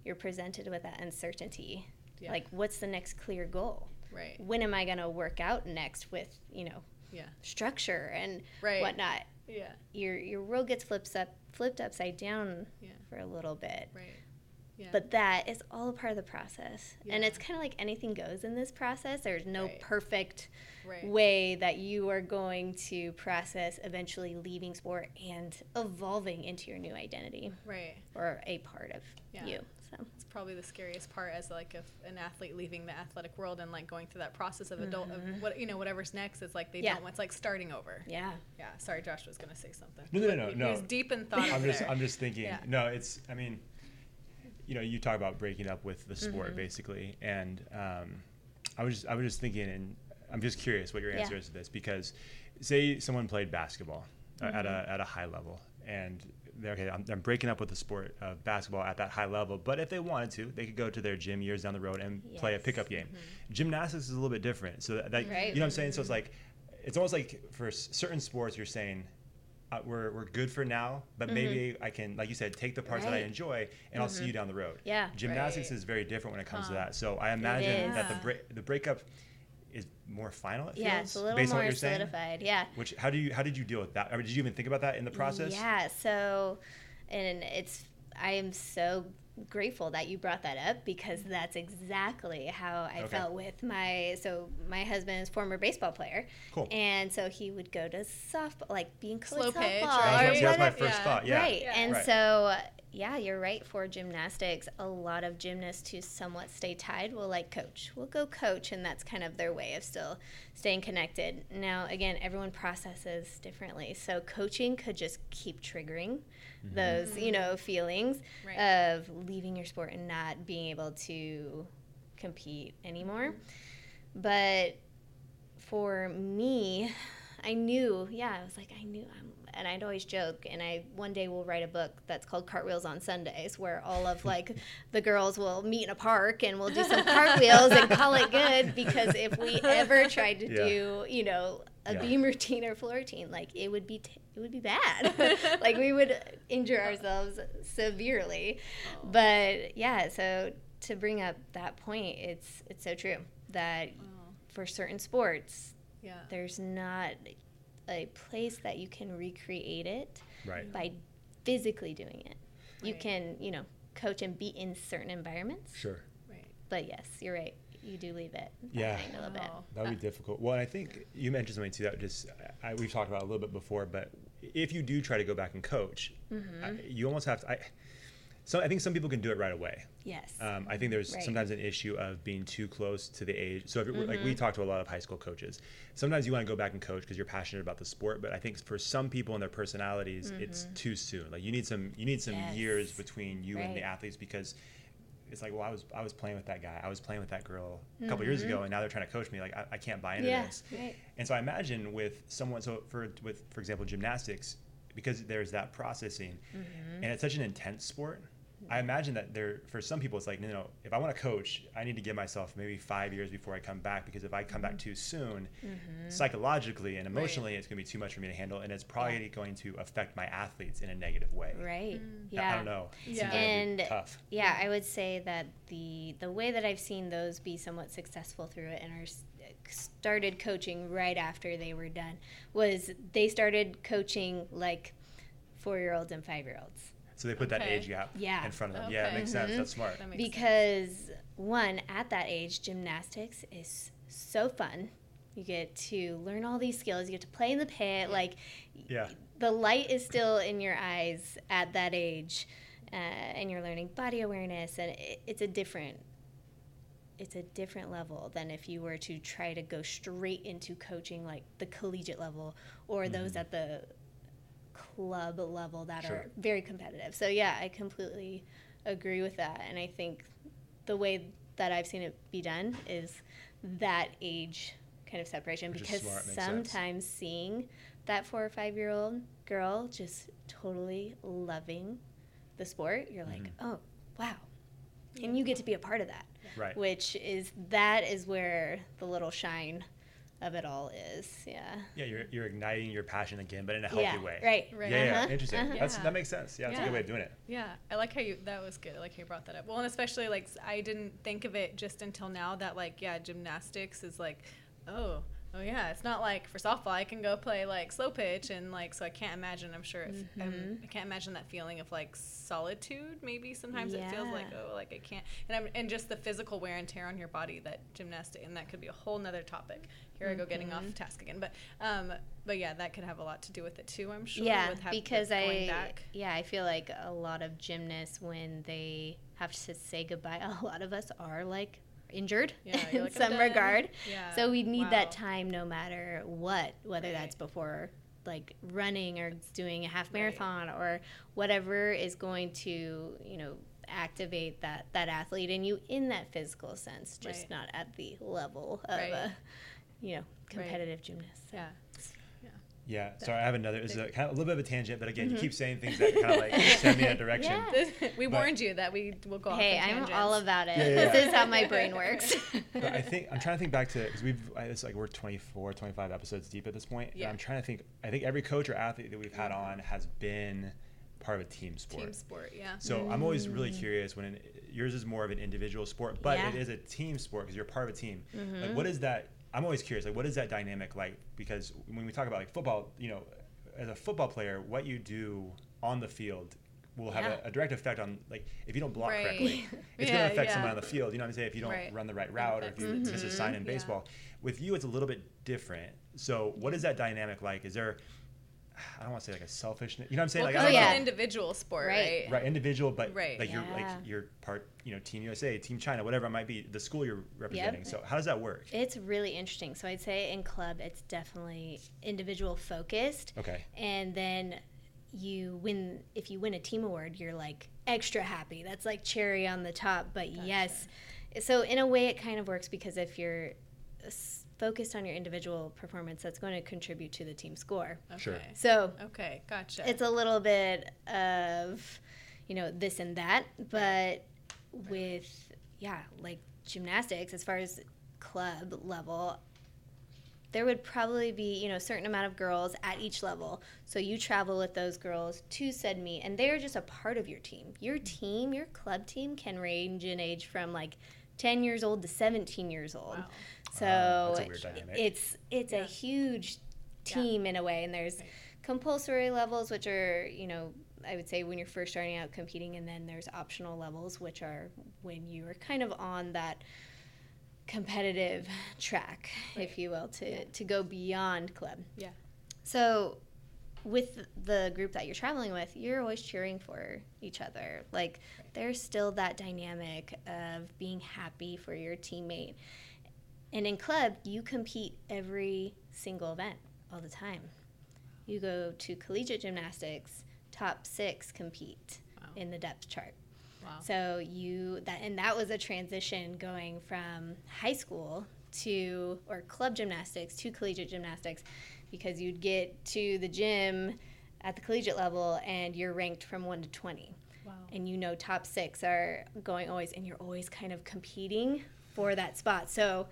you're presented with that uncertainty. Yeah. Like, what's the next clear goal? Right. When am I going to work out next with, you know, yeah. structure and right. whatnot? Yeah. Your your world gets flipped up, flipped upside down yeah. for a little bit. Right. Yeah. But that is all a part of the process. Yeah. And it's kind of like anything goes in this process. There's no right. perfect right. way that you are going to process eventually leaving sport and evolving into your new identity. Right. Or a part of yeah. you. So it's probably the scariest part, as like if an athlete leaving the athletic world and like going through that process of adult mm-hmm. of what you know whatever's next. It's like they yeah. don't. It's like starting over. Yeah. Yeah. Sorry, Josh was gonna say something. No, no, no, he, no. He was deep in thought. I'm just, there. I'm just thinking. Yeah. No, it's. I mean, you know, you talk about breaking up with the sport mm-hmm. basically, and um, I was, just, I was just thinking, and I'm just curious what your answer yeah. is to this, because say someone played basketball mm-hmm. at a at a high level and. They're, okay, I'm, I'm breaking up with the sport of basketball at that high level, but if they wanted to, they could go to their gym years down the road and yes. play a pickup game. Mm-hmm. Gymnastics is a little bit different, so that, that right. you know what I'm saying. So it's like, it's almost like for certain sports, you're saying uh, we're we're good for now, but mm-hmm. maybe I can, like you said, take the parts right. that I enjoy, and mm-hmm. I'll see you down the road. Yeah, gymnastics right. is very different when it comes huh. to that. So I imagine that the break the breakup. Is more final, it feels, yeah, it's a little based more on what you're solidified, saying? Yeah. Which how do you how did you deal with that? Or did you even think about that in the process? Yeah, so, and it's I am so grateful that you brought that up, because that's exactly how I okay. felt with my so my husband's former baseball player. Cool. And so he would go to softball, like being slow softball. pitch. That was, that was my first yeah. thought. Yeah. Right, yeah. and right. so. Yeah, you're right. For gymnastics, a lot of gymnasts to somewhat stay tied will like coach. We'll go coach, and that's kind of their way of still staying connected. Now, again, everyone processes differently. So coaching could just keep triggering mm-hmm. those, you know, feelings right. of leaving your sport and not being able to compete anymore. But for me, I knew, yeah, I was like, I knew I'm and I'd always joke, and I one day will write a book that's called Cartwheels on Sundays, where all of like the girls will meet in a park and we'll do some cartwheels and call it good, because if we ever tried to yeah. do, you know, a yeah. beam routine or floor routine, like it would be t- it would be bad. Like we would injure ourselves severely. Oh. But yeah, so to bring up that point, it's it's so true that oh. for certain sports, yeah. there's not a place that you can recreate it right. by physically doing it. Right. You can, you know, coach and be in certain environments. Sure. Right. But yes, you're right. You do leave it. Yeah. A little bit. That would be difficult. Well, I think you mentioned something too that just I, we've talked about a little bit before. But if you do try to go back and coach, mm-hmm. I, you almost have to. I, so I think some people can do it right away. Yes. Um, I think there's right. sometimes an issue of being too close to the age. So if it, mm-hmm. like we talk to a lot of high school coaches, sometimes you want to go back and coach because you're passionate about the sport. But I think for some people and their personalities, mm-hmm. it's too soon. Like you need some you need some yes. years between you right. and the athletes, because it's like, well, I was I was playing with that guy, I was playing with that girl a couple mm-hmm. years ago, and now they're trying to coach me. Like I, I can't buy into yeah, this. Right. And so I imagine with someone, so for with for example gymnastics, because there's that processing, mm-hmm. and it's such an intense sport. I imagine that there, for some people, it's like, no, no, if I want to coach, I need to give myself maybe five years before I come back, because if I come mm-hmm. back too soon, mm-hmm. psychologically and emotionally, right. it's going to be too much for me to handle, and it's probably yeah. going to affect my athletes in a negative way. Right. Mm. Yeah. I don't know. It yeah. Seems like and it'll be tough. Yeah, I would say that the the way that I've seen those be somewhat successful through it and are started coaching right after they were done was they started coaching like four-year-olds and five-year-olds. So they put okay. that age gap yeah. in front of them. Okay. Yeah, it makes sense. Mm-hmm. That's smart. That makes because, sense. One, at that age, gymnastics is so fun. You get to learn all these skills. You get to play in the pit. Like, yeah. the light is still in your eyes at that age, uh, and you're learning body awareness. And it, it's a different it's a different level than if you were to try to go straight into coaching, like the collegiate level or mm-hmm. those at the club level that sure. are very competitive. So yeah, I completely agree with that, and I think the way that I've seen it be done is that age kind of separation, which because smart, sometimes sense. Seeing that four or five year old girl just totally loving the sport, you're mm-hmm. like, oh wow, and you get to be a part of that, yeah. right? Which is that is where the little shine of it all is. Yeah. Yeah, you're you're igniting your passion again, but in a healthy yeah, way. Right, right. Yeah, uh-huh. yeah. Interesting. Uh-huh. That's, that makes sense. Yeah, that's yeah. a good way of doing it. Yeah, I like how you, that was good. I like how you brought that up. Well, and especially, like, I didn't think of it just until now that, like, yeah, gymnastics is like, oh, oh yeah, it's not like for softball, I can go play, like, slow pitch, and, like, so I can't imagine, I'm sure, if, mm-hmm. I'm, I can't imagine that feeling of, like, solitude, maybe sometimes yeah. it feels like, oh, like, I can't, and I'm, and just the physical wear and tear on your body, that gymnastic, and that could be a whole nother topic. Here I go getting mm-hmm. off task again, but um, but yeah, that could have a lot to do with it too, I'm sure. Yeah, with ha- because with I back. yeah, I feel like a lot of gymnasts, when they have to say goodbye, a lot of us are like injured yeah, in like, some regard. Yeah. So we need wow. that time, no matter what, whether right. that's before like running or doing a half marathon right. or whatever is going to, you know, activate that that athlete in you in that physical sense, just right. not at the level of right. a. you know, competitive right. gymnasts. So. Yeah. Yeah. Yeah. Sorry, I have another, it's a, kind of a little bit of a tangent, but again, mm-hmm. you keep saying things that kind of like send me in a direction. Yeah. We but, warned you that we will go off Hey, I'm all about it. Yeah, yeah, yeah. This is how my brain works. But I think, I'm trying to think back to, because we've, it's like we're twenty-four, twenty-five episodes deep at this point. Yeah. And I'm trying to think, I think every coach or athlete that we've had on has been part of a team sport. Team sport, yeah. So mm. I'm always really curious when an, yours is more of an individual sport, but yeah. it is a team sport because you're part of a team. Mm-hmm. Like, what is that? I'm always curious, like, what is that dynamic like? Because when we talk about, like, football, you know, as a football player, what you do on the field will have yeah. a, a direct effect on, like, if you don't block right. correctly, it's yeah, going to affect yeah. someone on the field. You know what I'm saying? If you don't right. run the right route, or if you mm-hmm. miss a sign in baseball. Yeah. With you, it's a little bit different. So what is that dynamic like? Is there... I don't want to say like a selfishness. You know what I'm saying? Well, like, I don't yeah. know. An individual sport, right? Right, individual, but right. like yeah. you're like you're part, you know, Team U S A, Team China, whatever it might be, the school you're representing. Yep. So how does that work? It's really interesting. So I'd say in club, it's definitely individual focused. Okay. And then you win if you win a team award, you're like extra happy. That's like cherry on the top. But gotcha. Yes, so in a way, it kind of works because if you're focused on your individual performance, that's going to contribute to the team score. Okay. Sure. So okay, gotcha. It's a little bit of, you know, this and that, but right. with yeah, like gymnastics, as far as club level, there would probably be, you know, a certain amount of girls at each level. So you travel with those girls to said meet, and they're just a part of your team. Your team, your club team, can range in age from like ten years old to seventeen years old. Wow. So uh, it's it's yeah. a huge team yeah. in a way, and there's right. compulsory levels, which are, you know, I would say when you're first starting out competing, and then there's optional levels, which are when you are kind of on that competitive track, right. if you will, to, yeah. to go beyond club. Yeah. So with the group that you're traveling with, you're always cheering for each other. Like right. there's still that dynamic of being happy for your teammate. And in club, you compete every single event all the time. You go to collegiate gymnastics, top six compete wow. in the depth chart. Wow. So you, that and that was a transition going from high school to, or club gymnastics to collegiate gymnastics, because you'd get to the gym at the collegiate level and you're ranked from one to twenty. Wow. And you know top six are going always, and you're always kind of competing for that spot. So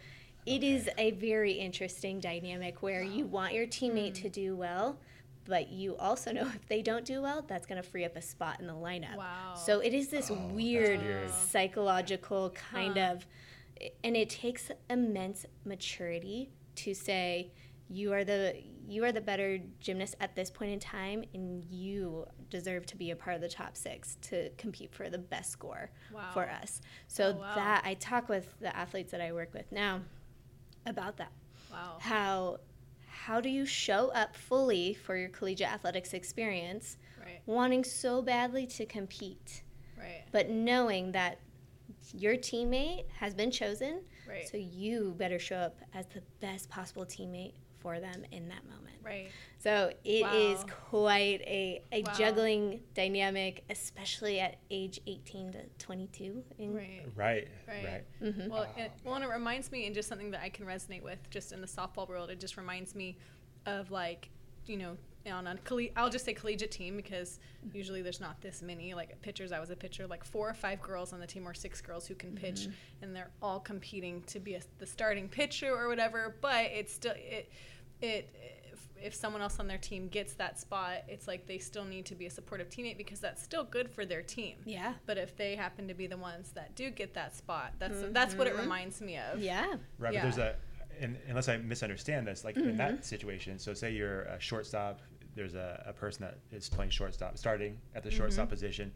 it okay. is a very interesting dynamic where wow. you want your teammate mm. to do well, but you also know if they don't do well, that's going to free up a spot in the lineup. Wow. So it is this oh, weird, weird psychological kind huh. of, and it takes immense maturity to say, you are the you are the better gymnast at this point in time, and you deserve to be a part of the top six to compete for the best score wow. for us. So oh, wow. that I talk with the athletes that I work with now about that. Wow. How how do you show up fully for your collegiate athletics experience, right. wanting so badly to compete, right. but knowing that your teammate has been chosen, right. so you better show up as the best possible teammate for them in that moment. Right. So it wow. is quite a, a wow. juggling dynamic, especially at age eighteen to twenty-two. In right. Right. Right. right. Mm-hmm. Well, oh, it, well, and it reminds me, and just something that I can resonate with, just in the softball world, it just reminds me of, like, you know, on a colle- I'll just say collegiate team, because usually there's not this many like pitchers. I was a pitcher, like four or five girls on the team or six girls who can pitch, mm-hmm. and they're all competing to be a, the starting pitcher or whatever. But it's still it it if, if someone else on their team gets that spot, it's like they still need to be a supportive teammate, because that's still good for their team. Yeah. But if they happen to be the ones that do get that spot, that's mm-hmm. that's what it reminds me of. Yeah. Right. Yeah. But there's a and unless I misunderstand this, like mm-hmm. in that situation, so say you're a shortstop, there's a, a person that is playing shortstop, starting at the mm-hmm. shortstop position,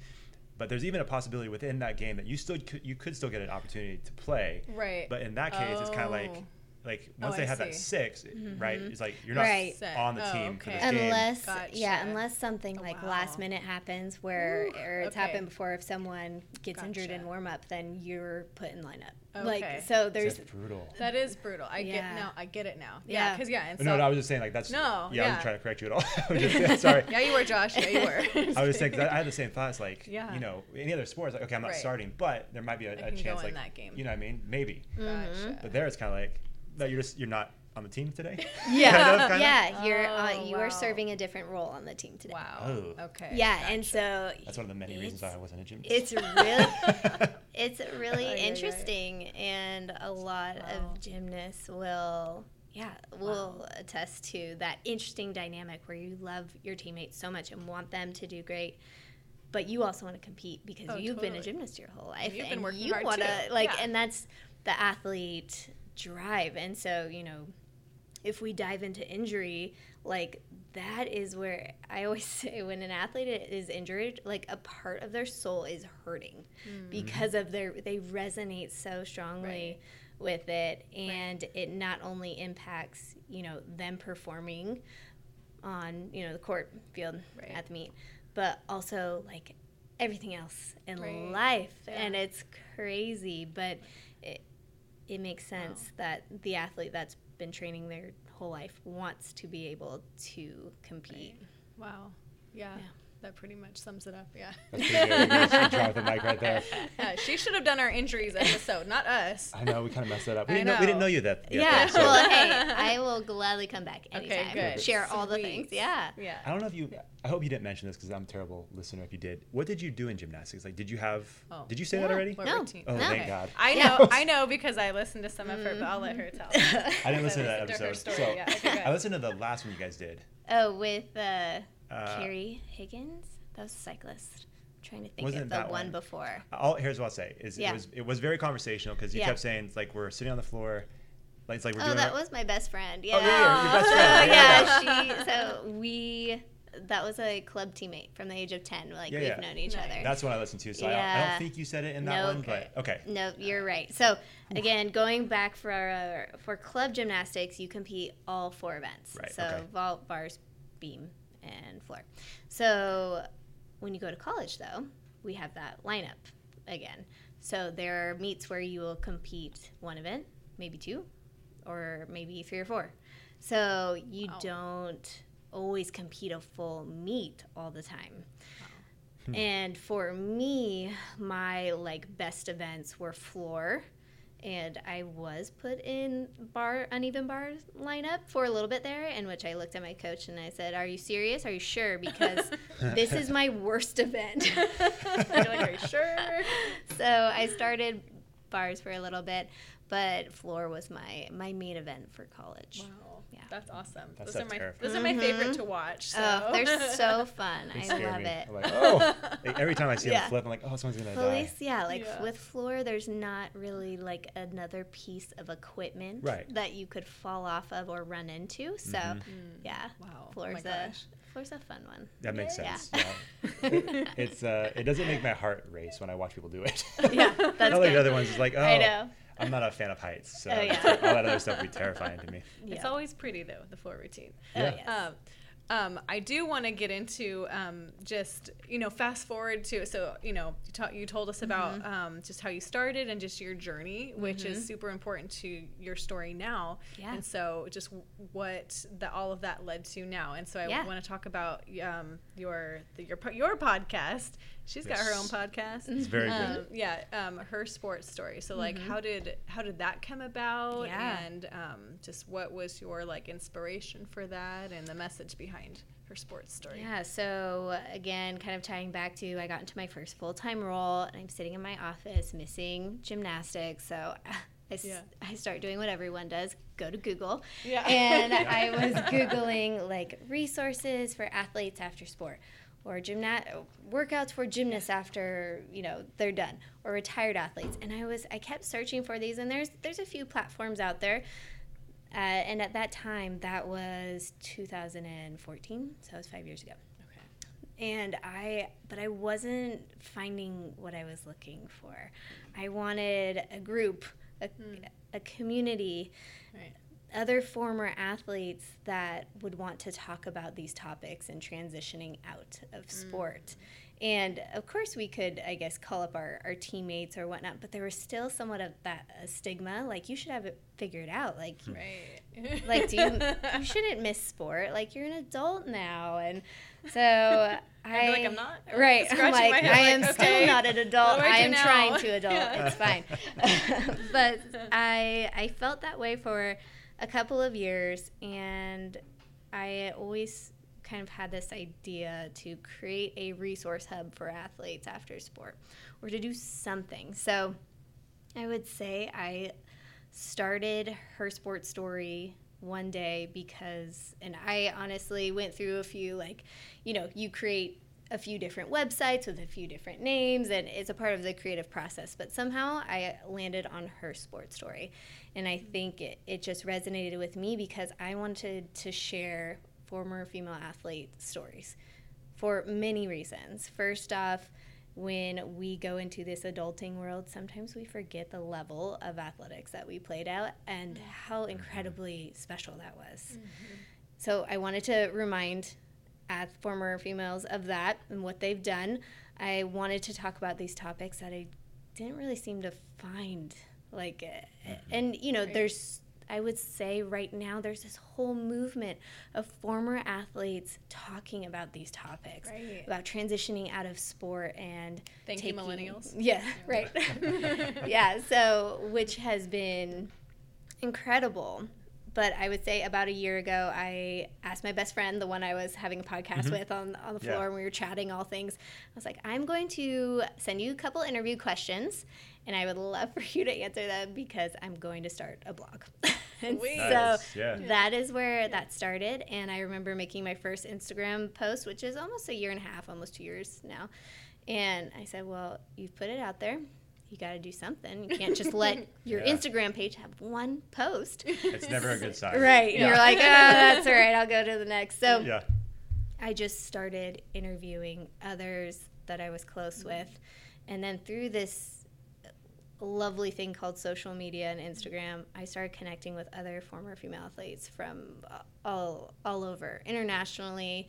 but there's even a possibility within that game that you still could, you could still get an opportunity to play. Right. But in that case, oh. it's kind of like like once oh, they I have see. that six, mm-hmm. right? It's like you're not right. on the team oh, okay. for this unless, game. Gotcha. Yeah, unless something oh, like wow. last minute happens where Ooh, or it's okay. happened before. If someone gets gotcha. injured in warm up, then you're put in lineup. Okay. Like so, there's that's brutal. That is brutal. I yeah. get now. I get it now. Yeah, because yeah. yeah and so, no, no, I was just saying like that's no. Yeah, yeah. I wasn't trying to correct you at all. I was just, yeah, sorry. Yeah, you were, Josh. Yeah, you were. I was saying because I, I had the same thoughts. Like yeah. you know, any other sports, like okay, I'm not right. starting, but there might be a, I a can chance go in like that game. You know what I mean? Maybe. Gotcha. But there, it's kind of like. That you're just you're not on the team today. Yeah, kind of, kind yeah. Of? You're uh, you wow. are serving a different role on the team today. Wow. Oh. Okay. Yeah, gotcha. And so that's one of the many reasons why I wasn't a gym. It's really it's really oh, interesting, yeah, yeah. and a lot wow. of gymnasts will yeah will wow. attest to that interesting dynamic where you love your teammates so much and want them to do great. But you also want to compete because oh, you've totally. been a gymnast your whole life, and you've been working you hard wanna, too. Like, yeah. and that's the athlete. Drive. And so, you know, if we dive into injury, like that is where I always say when an athlete is injured, like a part of their soul is hurting mm. because of their, they resonate so strongly right. with it. And right. it not only impacts, you know, them performing on, you know, the court field right. at the meet, but also like everything else in right. life. Yeah. And it's crazy, but it, It makes sense wow. that the athlete that's been training their whole life wants to be able to compete. Right. Wow. Yeah. yeah. That pretty much sums it up. Yeah. That's pretty good. That's Jonathan Mike right there. Uh, she should have done our injuries episode, not us. I know. We kind of messed that up. We, didn't know. Know, we didn't know you that. Yeah. yeah. There, so. Well, hey, I will gladly come back anytime. Okay, good. Share Sweet. all the things. Yeah. Yeah. I don't know if you, I hope you didn't mention this because I'm a terrible listener if you did. What did you do in gymnastics? Like, did you have, oh. did you say yeah. that already? What no. Routine? Oh, no. Thank God. I know, yeah. I know because I listened to some of her, but I'll let her tell. I didn't listen to that episode. To her story. So yeah, okay, I listened to the last one you guys did. Oh, with, uh, Uh, Carrie Higgins, that was a cyclist. I'm trying to think wasn't of the that one, one before. All here's what I'll say is yeah. it was it was very conversational because you yeah. kept saying it's like we're sitting on the floor, like it's like we're oh, doing. Oh, that our... was my best friend. Yeah. Oh yeah, your best friend. yeah, yeah. She, so we that was a club teammate from the age of ten. Like yeah, we've yeah. known each nice. other. That's what I listened to. So yeah. I, don't, I don't think you said it in that no, one, okay. but okay. No, you're right. So again, going back for our, for club gymnastics, you compete all four events. Right. So okay. vault, bars, beam. And floor. So when you go to college, though, we have that lineup again. So there are meets where you will compete one event, maybe two, or maybe three or four. So you wow. don't always compete a full meet all the time. Wow. Hmm. And for me, my like best events were floor. And I was put in bar uneven bar lineup for a little bit there, in which I looked at my coach and I said, "Are you serious? Are you sure? Because this is my worst event." You're like, "Are you sure?" So I started bars for a little bit, but floor was my, my main event for college. Wow, yeah, that's awesome. That's those so are my terrifying. Those mm-hmm. are my favorite to watch. So. Oh, they're so fun. They I scare love me. It. I'm like, oh, like, every time I see yeah. them flip, I'm like, oh, someone's gonna Police, die. At least, yeah, like yeah. with floor, there's not really like another piece of equipment right. that you could fall off of or run into. So, mm-hmm. yeah, wow, floor's oh a floor's a fun one. That makes yeah. sense. Yeah. Yeah. It, it's uh, it doesn't make my heart race when I watch people do it. Yeah, that's not like the other ones. It's like, oh, I know. I'm not a fan of heights, so oh, yeah. all that other stuff would be terrifying to me. Yeah. It's always pretty, though, the floor routine. Yeah. Oh, um, um, I do want to get into um, just, you know, fast forward to, so, you know, you, ta- you told us about mm-hmm. um, just how you started and just your journey, which mm-hmm. is super important to your story now. Yeah. And so just what the, all of that led to now. And so I yeah. want to talk about um, your, the, your your podcast. She's yes. got her own podcast. It's very um, good. Yeah, um, Her Sports Story. So, like, mm-hmm. how did how did that come about? Yeah. And um, just what was your, like, inspiration for that and the message behind behind Her Sports Story? Yeah, so again, kind of tying back to, I got into my first full-time role, and I'm sitting in my office missing gymnastics, so I, yeah. I start doing what everyone does, go to Google, yeah. and yeah. I was Googling, like, resources for athletes after sport, or gymnast workouts for gymnasts after, you know, they're done, or retired athletes, and I was, I kept searching for these, and there's there's a few platforms out there. Uh, and at that time, that was two thousand fourteen, so it was five years ago. Okay. And I, but I wasn't finding what I was looking for. I wanted a group, a, mm. a community, right. other former athletes that would want to talk about these topics and transitioning out of mm. sport. And of course we could, I guess, call up our, our teammates or whatnot, but there was still somewhat of that uh, stigma, like, you should have it figured out, like, right. like, do you, you shouldn't miss sport, like, you're an adult now, and so I, I like, I'm not, right, I'm like, my head, I am like, okay, still not an adult, I, I am now? Trying to adult, yeah. it's fine, but I I felt that way for a couple of years, and I always kind of had this idea to create a resource hub for athletes after sport, or to do something. So I would say I started Her Sports Story one day because, and I honestly went through a few, like, you know, you create a few different websites with a few different names, and it's a part of the creative process, but somehow I landed on Her Sports Story. And I think it, it just resonated with me because I wanted to share former female athlete stories for many reasons. First off, when we go into this adulting world, sometimes we forget the level of athletics that we played at and mm-hmm. how incredibly special that was. Mm-hmm. So I wanted to remind at former females of that and what they've done. I wanted to talk about these topics that I didn't really seem to find, like, mm-hmm. and you know, right. there's I would say right now there's this whole movement of former athletes talking about these topics, right. about transitioning out of sport and Thank taking, you millennials. Yeah, yeah. right. yeah, so which has been incredible. But I would say about a year ago, I asked my best friend, the one I was having a podcast mm-hmm. with on, on the floor, yeah. and we were chatting all things. I was like, I'm going to send you a couple interview questions, and I would love for you to answer them because I'm going to start a blog. and Sweet. So nice. yeah. that is where yeah. that started. And I remember making my first Instagram post, which is almost a year and a half, almost two years now. And I said, well, you've put it out there. You got to do something. You can't just let your yeah. Instagram page have one post. It's never a good sign. Right. Yeah. You're like, oh, that's all right. I'll go to the next. So yeah. I just started interviewing others that I was close mm-hmm. with. And then through this lovely thing called social media and Instagram, I started connecting with other former female athletes from all, all over, internationally,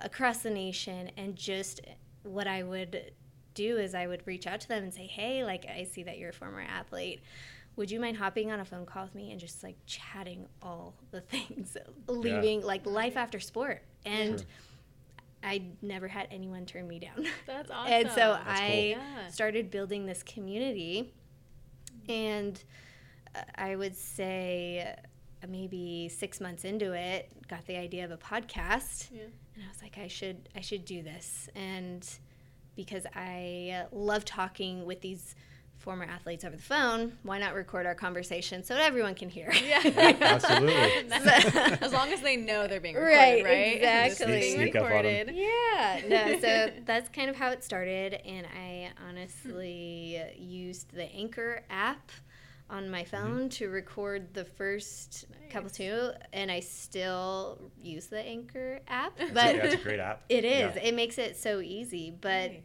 across the nation, and just what I would do is I would reach out to them and say, hey, like, I see that you're a former athlete. Would you mind hopping on a phone call with me and just, like, chatting all the things, leaving, yeah. like, life after sport? And sure. I never had anyone turn me down. That's awesome. And so That's I cool. yeah. started building this community, and I would say maybe six months into it, got the idea of a podcast, yeah. and I was like, I should, I should do this. And because I love talking with these former athletes over the phone, why not record our conversation so that everyone can hear? Yeah, yeah absolutely. That's, as long as they know they're being recorded, right? right? Exactly. Sneak, sneak recorded. Yeah. No, so that's kind of how it started, and I honestly used the Anchor app on my phone mm-hmm. to record the first nice. couple too, and I still use the Anchor app. But that's a, that's a great app. It is. Yeah. It makes it so easy, but nice.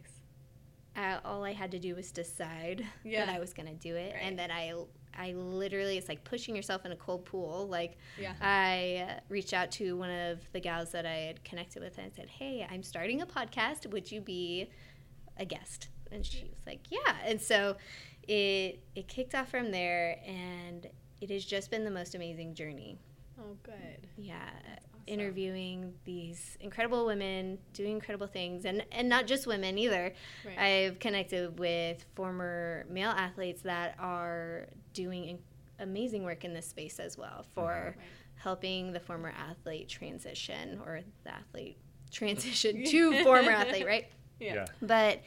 I, all I had to do was decide yeah. that I was going to do it, right. and then I I literally, it's like pushing yourself in a cold pool. Like yeah. I reached out to one of the gals that I had connected with and said, hey, I'm starting a podcast. Would you be a guest? And she was like, yeah. And so It it kicked off from there, and it has just been the most amazing journey. Oh, good. Yeah, awesome. Interviewing these incredible women, doing incredible things, and, and not just women either. Right. I've connected with former male athletes that are doing amazing work in this space as well for mm-hmm. right. helping the former athlete transition, or the athlete transition to former athlete, right? Yeah. yeah. But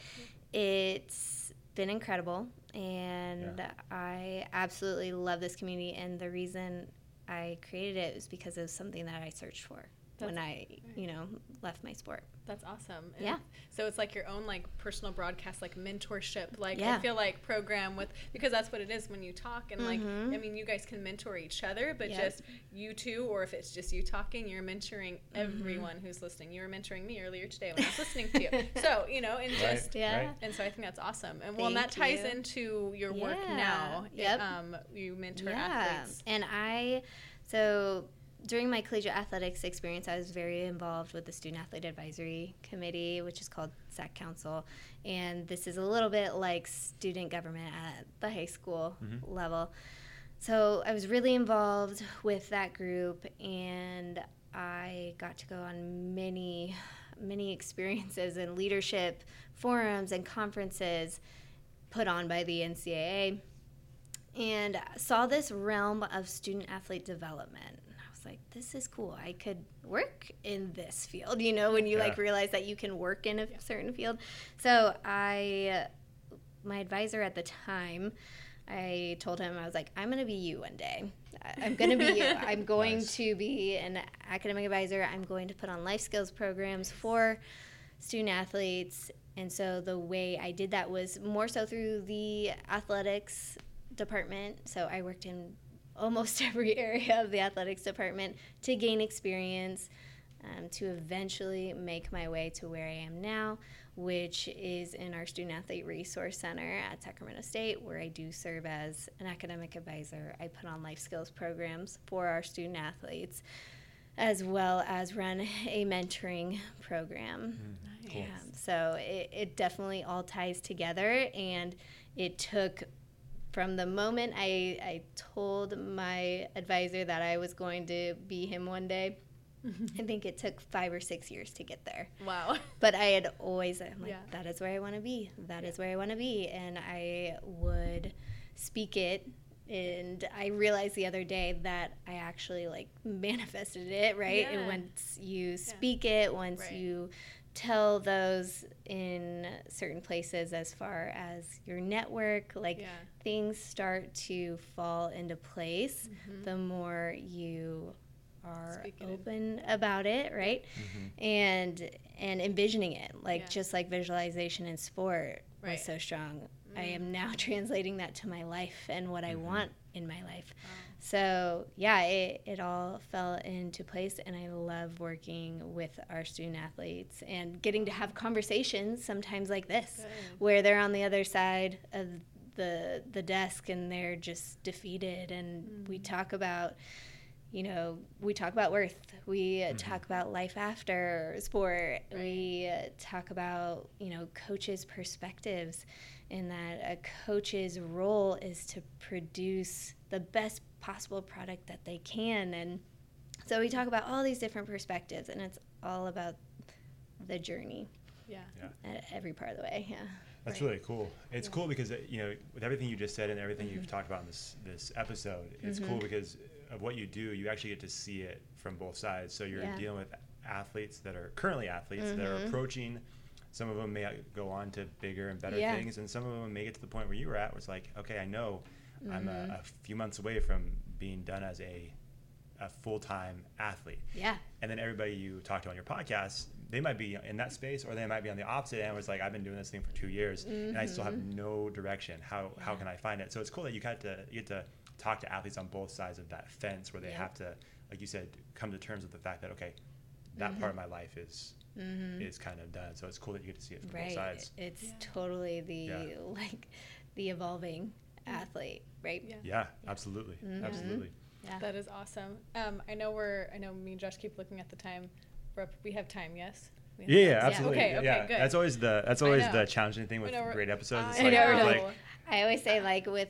it's been incredible, and yeah. I absolutely love this community, and the reason I created it was because it was something that I searched for. That's when I, you know, left my sport. That's awesome. And yeah. So it's like your own, like, personal broadcast, like, mentorship, like, yeah. I feel like program with, because that's what it is when you talk. And, mm-hmm. like, I mean, you guys can mentor each other, but yeah. just you two, or if it's just you talking, you're mentoring mm-hmm. everyone who's listening. You were mentoring me earlier today when I was listening to you. So, you know, and right. just, yeah. Right. and so I think that's awesome. And, well, and that ties you. into your yeah. work now. Yep. It, um, you mentor yeah. athletes. And I, so... during my collegiate athletics experience, I was very involved with the Student Athlete Advisory Committee, which is called SAC Council. And this is a little bit like student government at the high school mm-hmm. level. So I was really involved with that group, and I got to go on many, many experiences and leadership forums and conferences put on by the N C double A, and saw this realm of student athlete development. Like, this is cool. I could work in this field, you know, when you yeah. like realize that you can work in a yeah. certain field. So I, uh, my advisor at the time, I told him, I was like, I'm going to be you one day. I'm going to be you. I'm going nice. to be an academic advisor. I'm going to put on life skills programs for student athletes. And so the way I did that was more so through the athletics department. So I worked in almost every area of the athletics department to gain experience, um, to eventually make my way to where I am now, which is in our Student Athlete Resource Center at Sacramento State, where I do serve as an academic advisor. I put on life skills programs for our student athletes, as well as run a mentoring program. Mm, nice. Um, so it, it definitely all ties together, and it took from the moment I, I told my advisor that I was going to be him one day, I think it took five or six years to get there. Wow. But I had always, I'm like, yeah. that is where I want to be. That yeah. is where I want to be. And I would speak it. And I realized the other day that I actually, like, manifested it, right? Yeah. And once you speak yeah. it, once right. you tell those in certain places as far as your network, like yeah. things start to fall into place mm-hmm. the more you are Speaking open of. about it, right? Mm-hmm. And and envisioning it, like yeah. just like visualization in sport right. was so strong. Mm. I am now translating that to my life and what mm-hmm. I want in my life. Wow. So yeah, it, it all fell into place, and I love working with our student athletes and getting to have conversations sometimes like this Good. where they're on the other side of the the desk and they're just defeated, and mm-hmm. we talk about, you know, we talk about worth, we mm-hmm. talk about life after sport, right. we talk about, you know, coaches' perspectives, and that a coach's role is to produce the best possible product that they can. And so we talk about all these different perspectives, and it's all about the journey. Yeah. yeah. At every part of the way, yeah. That's right. really cool. It's yeah. cool because, you know, with everything you just said and everything mm-hmm. you've talked about in this, this episode, it's mm-hmm. cool because of what you do, you actually get to see it from both sides. So you're yeah. dealing with athletes that are currently athletes mm-hmm. that are approaching. Some of them may go on to bigger and better yeah. things, and some of them may get to the point where you were at where it's like, okay, I know mm-hmm. I'm a, a few months away from being done as a a full-time athlete. Yeah. And then everybody you talk to on your podcast, they might be in that space, or they might be on the opposite end where it's like, I've been doing this thing for two years, mm-hmm. and I still have no direction. How yeah. how can I find it? So it's cool that you got to, you get to talk to athletes on both sides of that fence where they yeah. have to, like you said, come to terms with the fact that, okay, that mm-hmm. part of my life is... Mm-hmm. is kind of done. So it's cool that you get to see it from right. both sides. It's yeah. totally the yeah. like the evolving athlete, right? Yeah, yeah, yeah. absolutely, mm-hmm. absolutely. Yeah. That is awesome. Um, I know we're. I know me and Josh keep looking at the time. We're up, we have time, yes. Have yeah, yeah, absolutely. Okay, okay, yeah. good. That's always the that's always the challenging thing with great episodes. It's I like, know. Like, I always say like with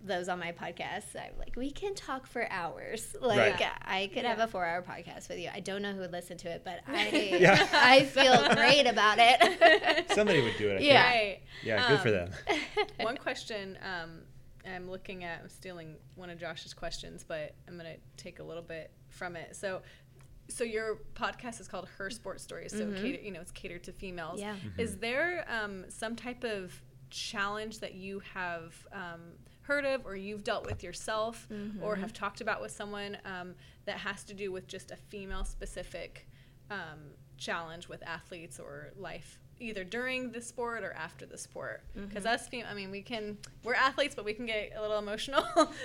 those on my podcast, I'm like, we can talk for hours. Like right. I could yeah. have a four-hour podcast with you. I don't know who would listen to it, but I yeah. I feel great about it. Somebody would do it. I yeah, think. yeah, um, good for them. One question, um, I'm looking at, I'm stealing one of Josh's questions, but I'm going to take a little bit from it. So so your podcast is called Her Sports Story, so mm-hmm. cater, you know, it's catered to females. Yeah. Mm-hmm. Is there um, some type of challenge that you have um, heard of or you've dealt with yourself mm-hmm. or have talked about with someone um, that has to do with just a female-specific um, challenge with athletes or life, either during the sport or after the sport? Because mm-hmm. us fem- I mean, we can, we're athletes, but we can get a little emotional.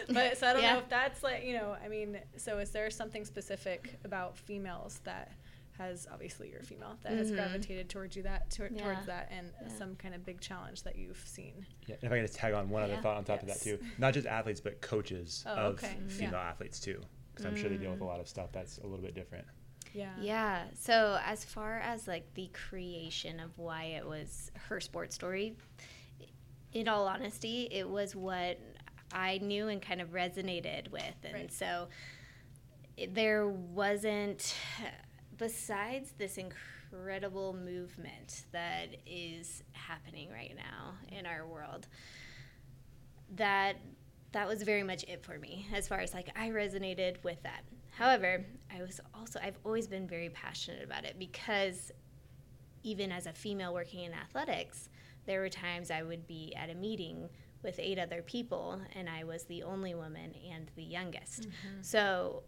But so I don't yeah. know if that's like, you know, I mean, so is there something specific about females that has, obviously you're female, that mm-hmm. has gravitated towards you that, to- yeah. towards that and yeah. some kind of big challenge that you've seen? Yeah, and if I could just tag on one yeah. other thought on top yes. of that too, not just athletes, but coaches oh, of okay. female yeah. athletes too, because I'm mm. sure they deal with a lot of stuff that's a little bit different. Yeah. Yeah. So as far as like the creation of why it was Her Sports Story, in all honesty, it was what I knew and kind of resonated with. And right. so it, there wasn't, besides this incredible movement that is happening right now in our world, that that was very much it for me as far as like I resonated with that. However, I was also, I've always been very passionate about it because even as a female working in athletics, there were times I would be at a meeting with eight other people and I was the only woman and the youngest. Mm-hmm. So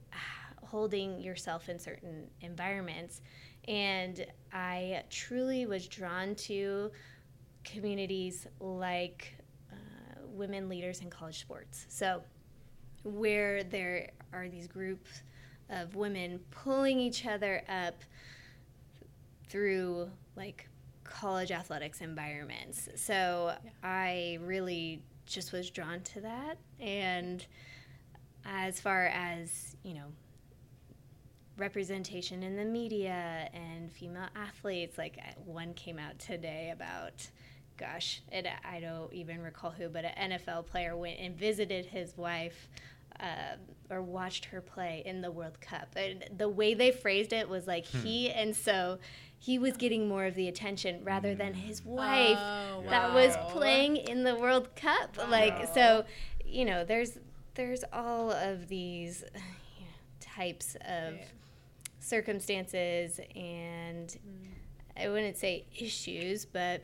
holding yourself in certain environments, and I truly was drawn to communities like uh, women leaders in college sports. So where there are these groups of women pulling each other up through like college athletics environments. So yeah. I really just was drawn to that. And as far as, you know, representation in the media and female athletes, like one came out today about, gosh, and I don't even recall who, but an N F L player went and visited his wife Uh, or watched her play in the World Cup. And the way they phrased it was like hmm. he, and so he was getting more of the attention rather mm. than his wife oh, that wow. was playing in the World Cup. Wow. Like, so, you know, there's there's all of these you know, types of yeah. circumstances and mm. I wouldn't say issues, but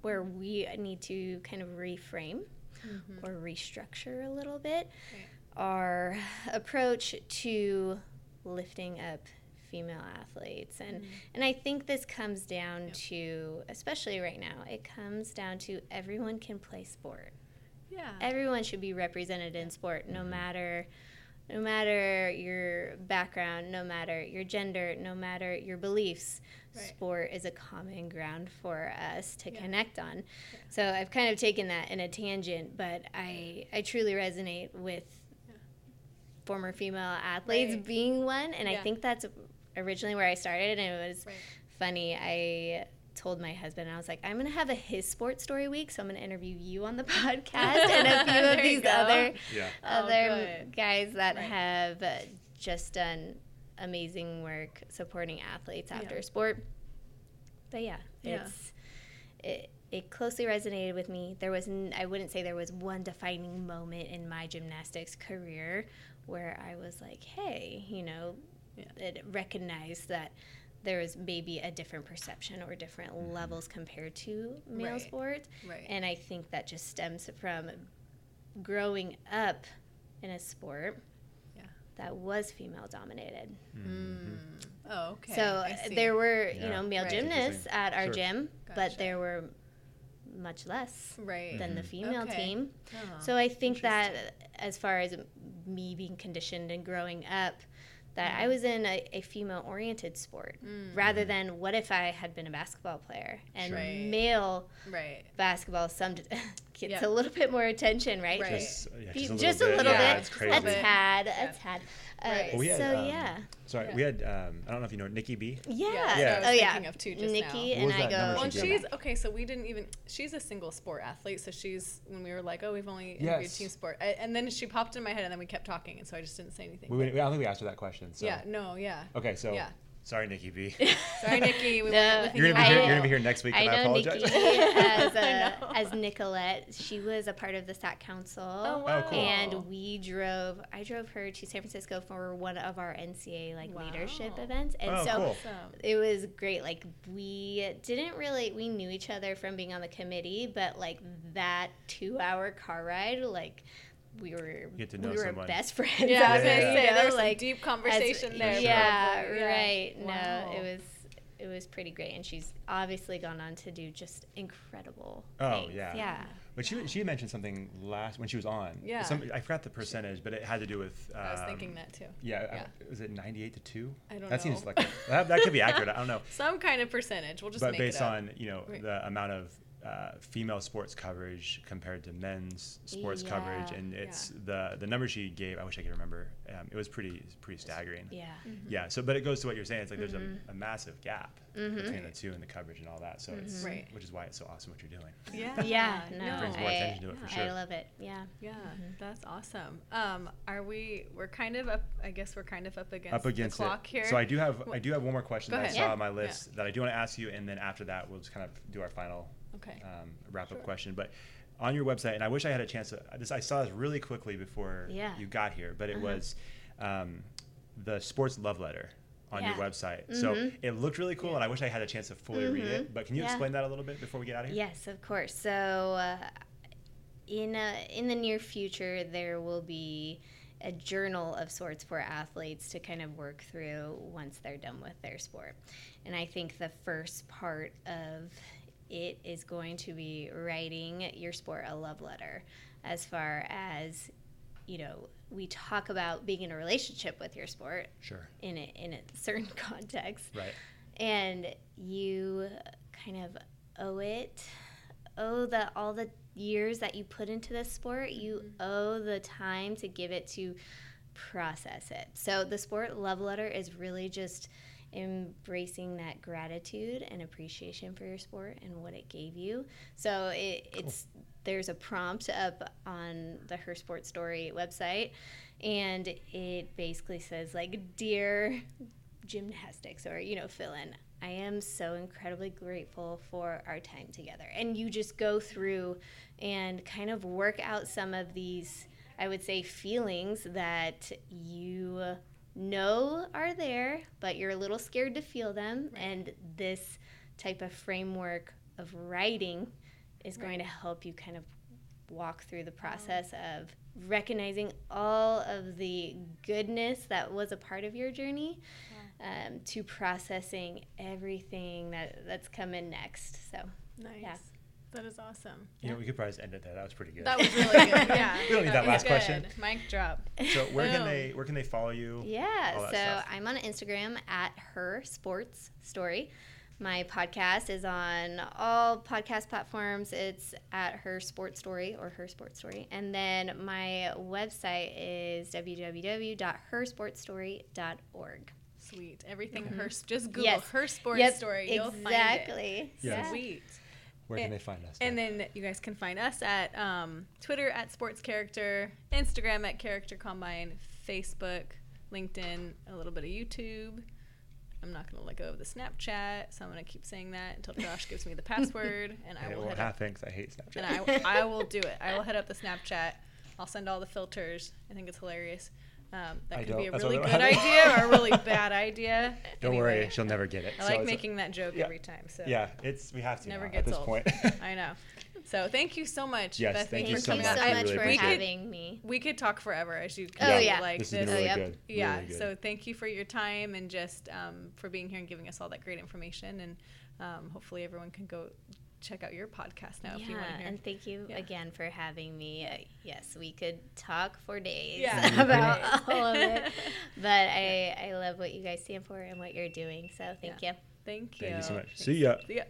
where we need to kind of reframe Mm-hmm. or restructure a little bit right. our approach to lifting up female athletes. And mm-hmm. and I think this comes down yep. to, especially right now, it comes down to everyone can play sport. Yeah. Everyone should be represented in sport, no mm-hmm. matter no matter your background, no matter your gender, no matter your beliefs. Right. Sport is a common ground for us to yeah. connect on. Yeah. So I've kind of taken that in a tangent, but I, I truly resonate with yeah. former female athletes right. being one, and yeah. I think that's originally where I started, and it was right. funny. I told my husband, I was like, I'm going to have a His Sports Story week, so I'm going to interview you on the podcast and a few of these other yeah. other oh, guys that right. have just done amazing work supporting athletes after yeah. sport. But yeah, yeah. it's it, it closely resonated with me. There was n- I wouldn't say there was one defining moment in my gymnastics career where I was like, hey, you know, yeah. it recognized that there was maybe a different perception or different mm-hmm. levels compared to male right. sports. Right. And I think that just stems from growing up in a sport yeah. that was female dominated. Mm-hmm. Oh, okay. So there were, yeah. you know, male right. gymnasts at our sure. gym, gotcha. But there were much less right. than mm-hmm. the female okay. team. Uh-huh. So I think that as far as me being conditioned and growing up, that mm-hmm. I was in a, a female-oriented sport mm-hmm. rather than what if I had been a basketball player and right. male right. basketball some gets yeah. a little bit more attention, right? right. Just, yeah, just, a just a little bit. Yeah, it's crazy. A tad, yeah. a tad. Uh, right. well, we had, so um, yeah. Sorry, yeah. we had. Um, I don't know if you know Nikki B. Yeah. yeah. yeah. I was oh yeah. Thinking of two just Nikki now. And I go. Well, and she's okay. So we didn't even. She's a single sport athlete. So she's when we were like, oh, we've only interviewed yes. team sport, I, and then she popped in my head, and then we kept talking, and so I just didn't say anything. We, we, I don't think we asked her that question. So. Yeah. No. Yeah. Okay. So. Yeah. Sorry, Nikki B. Sorry, Nikki. We no, you're going to be here next week, and I, I apologize. Nikki as, a, I as Nicolette, she was a part of the S A C Council. Oh, wow. Oh, cool. And we drove, I drove her to San Francisco for one of our N C A A like, wow. leadership events. And oh, so cool. It was great. Like, we didn't really, we knew each other from being on the committee, but, like, that two-hour car ride, like, we were we were someone. best friends. Yeah, yeah. I was gonna yeah. say there was like, some deep conversation as, there. Yeah, probably. right. Wow. No, it was it was pretty great, and she's obviously gone on to do just incredible. Oh things. yeah, yeah. But yeah. she she mentioned something last when she was on. Yeah, some, I forgot the percentage, but it had to do with. Um, I was thinking that too. Yeah, yeah. I, was it ninety-eight to two? I don't that know. That seems like that, that could be accurate. I don't know. Some kind of percentage. We'll just but make based it up. on you know right. the amount of. Uh, female sports coverage compared to men's sports yeah. coverage, and it's yeah. the the number she gave. I wish I could remember. Um, it was pretty pretty staggering. Yeah, mm-hmm. yeah. So, but it goes to what you're saying. It's like mm-hmm. there's a, a massive gap mm-hmm. between the two and the coverage and all that. So mm-hmm. it's right. which is why it's so awesome what you're doing. Yeah, yeah. No, it brings more I, attention to it for sure. I love it. Yeah, yeah. Mm-hmm. That's awesome. Um, are we? We're kind of up. I guess we're kind of up against up against the clock it. here. So I do have I do have one more question Go that ahead. I saw yeah. on my list yeah. that I do want to ask you, and then after that we'll just kind of do our final. Okay. Um, wrap up sure. question, but on your website, and I wish I had a chance to. This I saw this really quickly before yeah. you got here, but it uh-huh. was um, the sports love letter on yeah. your website. Mm-hmm. So it looked really cool, yeah. and I wish I had a chance to fully mm-hmm. read it. But can you yeah. explain that a little bit before we get out of here? Yes, of course. So uh, in uh, in the near future, there will be a journal of sorts for athletes to kind of work through once they're done with their sport, and I think the first part of it is going to be writing your sport a love letter, as far as, you know, we talk about being in a relationship with your sport. Sure. In a, in a certain context. Right. And you kind of owe it, owe the, all the years that you put into this sport, you mm-hmm. owe the time to give it to process it. So the sport love letter is really just embracing that gratitude and appreciation for your sport and what it gave you. So it, cool. it's there's a prompt up on the Her Sports Story website, and it basically says, like, dear gymnastics, or, you know, fill in, I am so incredibly grateful for our time together. And you just go through and kind of work out some of these, I would say, feelings that you know are there, but you're a little scared to feel them. Right. And this type of framework of writing is right. going to help you kind of walk through the process wow. of recognizing all of the goodness that was a part of your journey yeah. um, to processing everything that, that's coming next. So, nice. Yeah. That is awesome. You yeah. know, we could probably just end it there. That was pretty good. That was really good. Yeah. We don't need that, that last good. question. Mic drop. So where Boom. can they where can they follow you? Yeah. So stuff? I'm on Instagram at Her Sports Story. My podcast is on all podcast platforms. It's at Her Sports Story or Her Sports Story. And then my website is w w w dot her sports story dot org. Sweet. Everything mm-hmm. her just Google yes. Her Sports yep. Story. You'll exactly. find it. Yes. Sweet. Where can and, they find us? Now? And then you guys can find us at um, Twitter at Sports Character, Instagram at Character Combine, Facebook, LinkedIn, a little bit of YouTube. I'm not going to let go of the Snapchat, so I'm going to keep saying that until Josh gives me the password. And, and I will it won't happen because I hate Snapchat. And I, I will do it. I will head up the Snapchat. I'll send all the filters. I think it's hilarious. Um, that I could don't. be a That's really good idea or a really bad idea. Don't anyway, worry, she'll never get it. I so like making a, that joke yeah, every time. So yeah, it's we have to never gets at this old. point. I know. So thank you so much, yes, Bethany. Thank you so much, I, really for having could, me. We could talk forever, as you can. Oh yeah, like this this. Really oh, yep. good. Yeah. Really good. So thank you for your time and just um, for being here and giving us all that great information. And um, hopefully everyone can go check out your podcast now yeah, if you want to hear. And thank you yeah. again for having me. Uh, yes, we could talk for days yeah. about all of it, but I, I love what you guys stand for and what you're doing, so thank yeah. you. Thank you. Thank you so much. Thanks. See ya. See ya.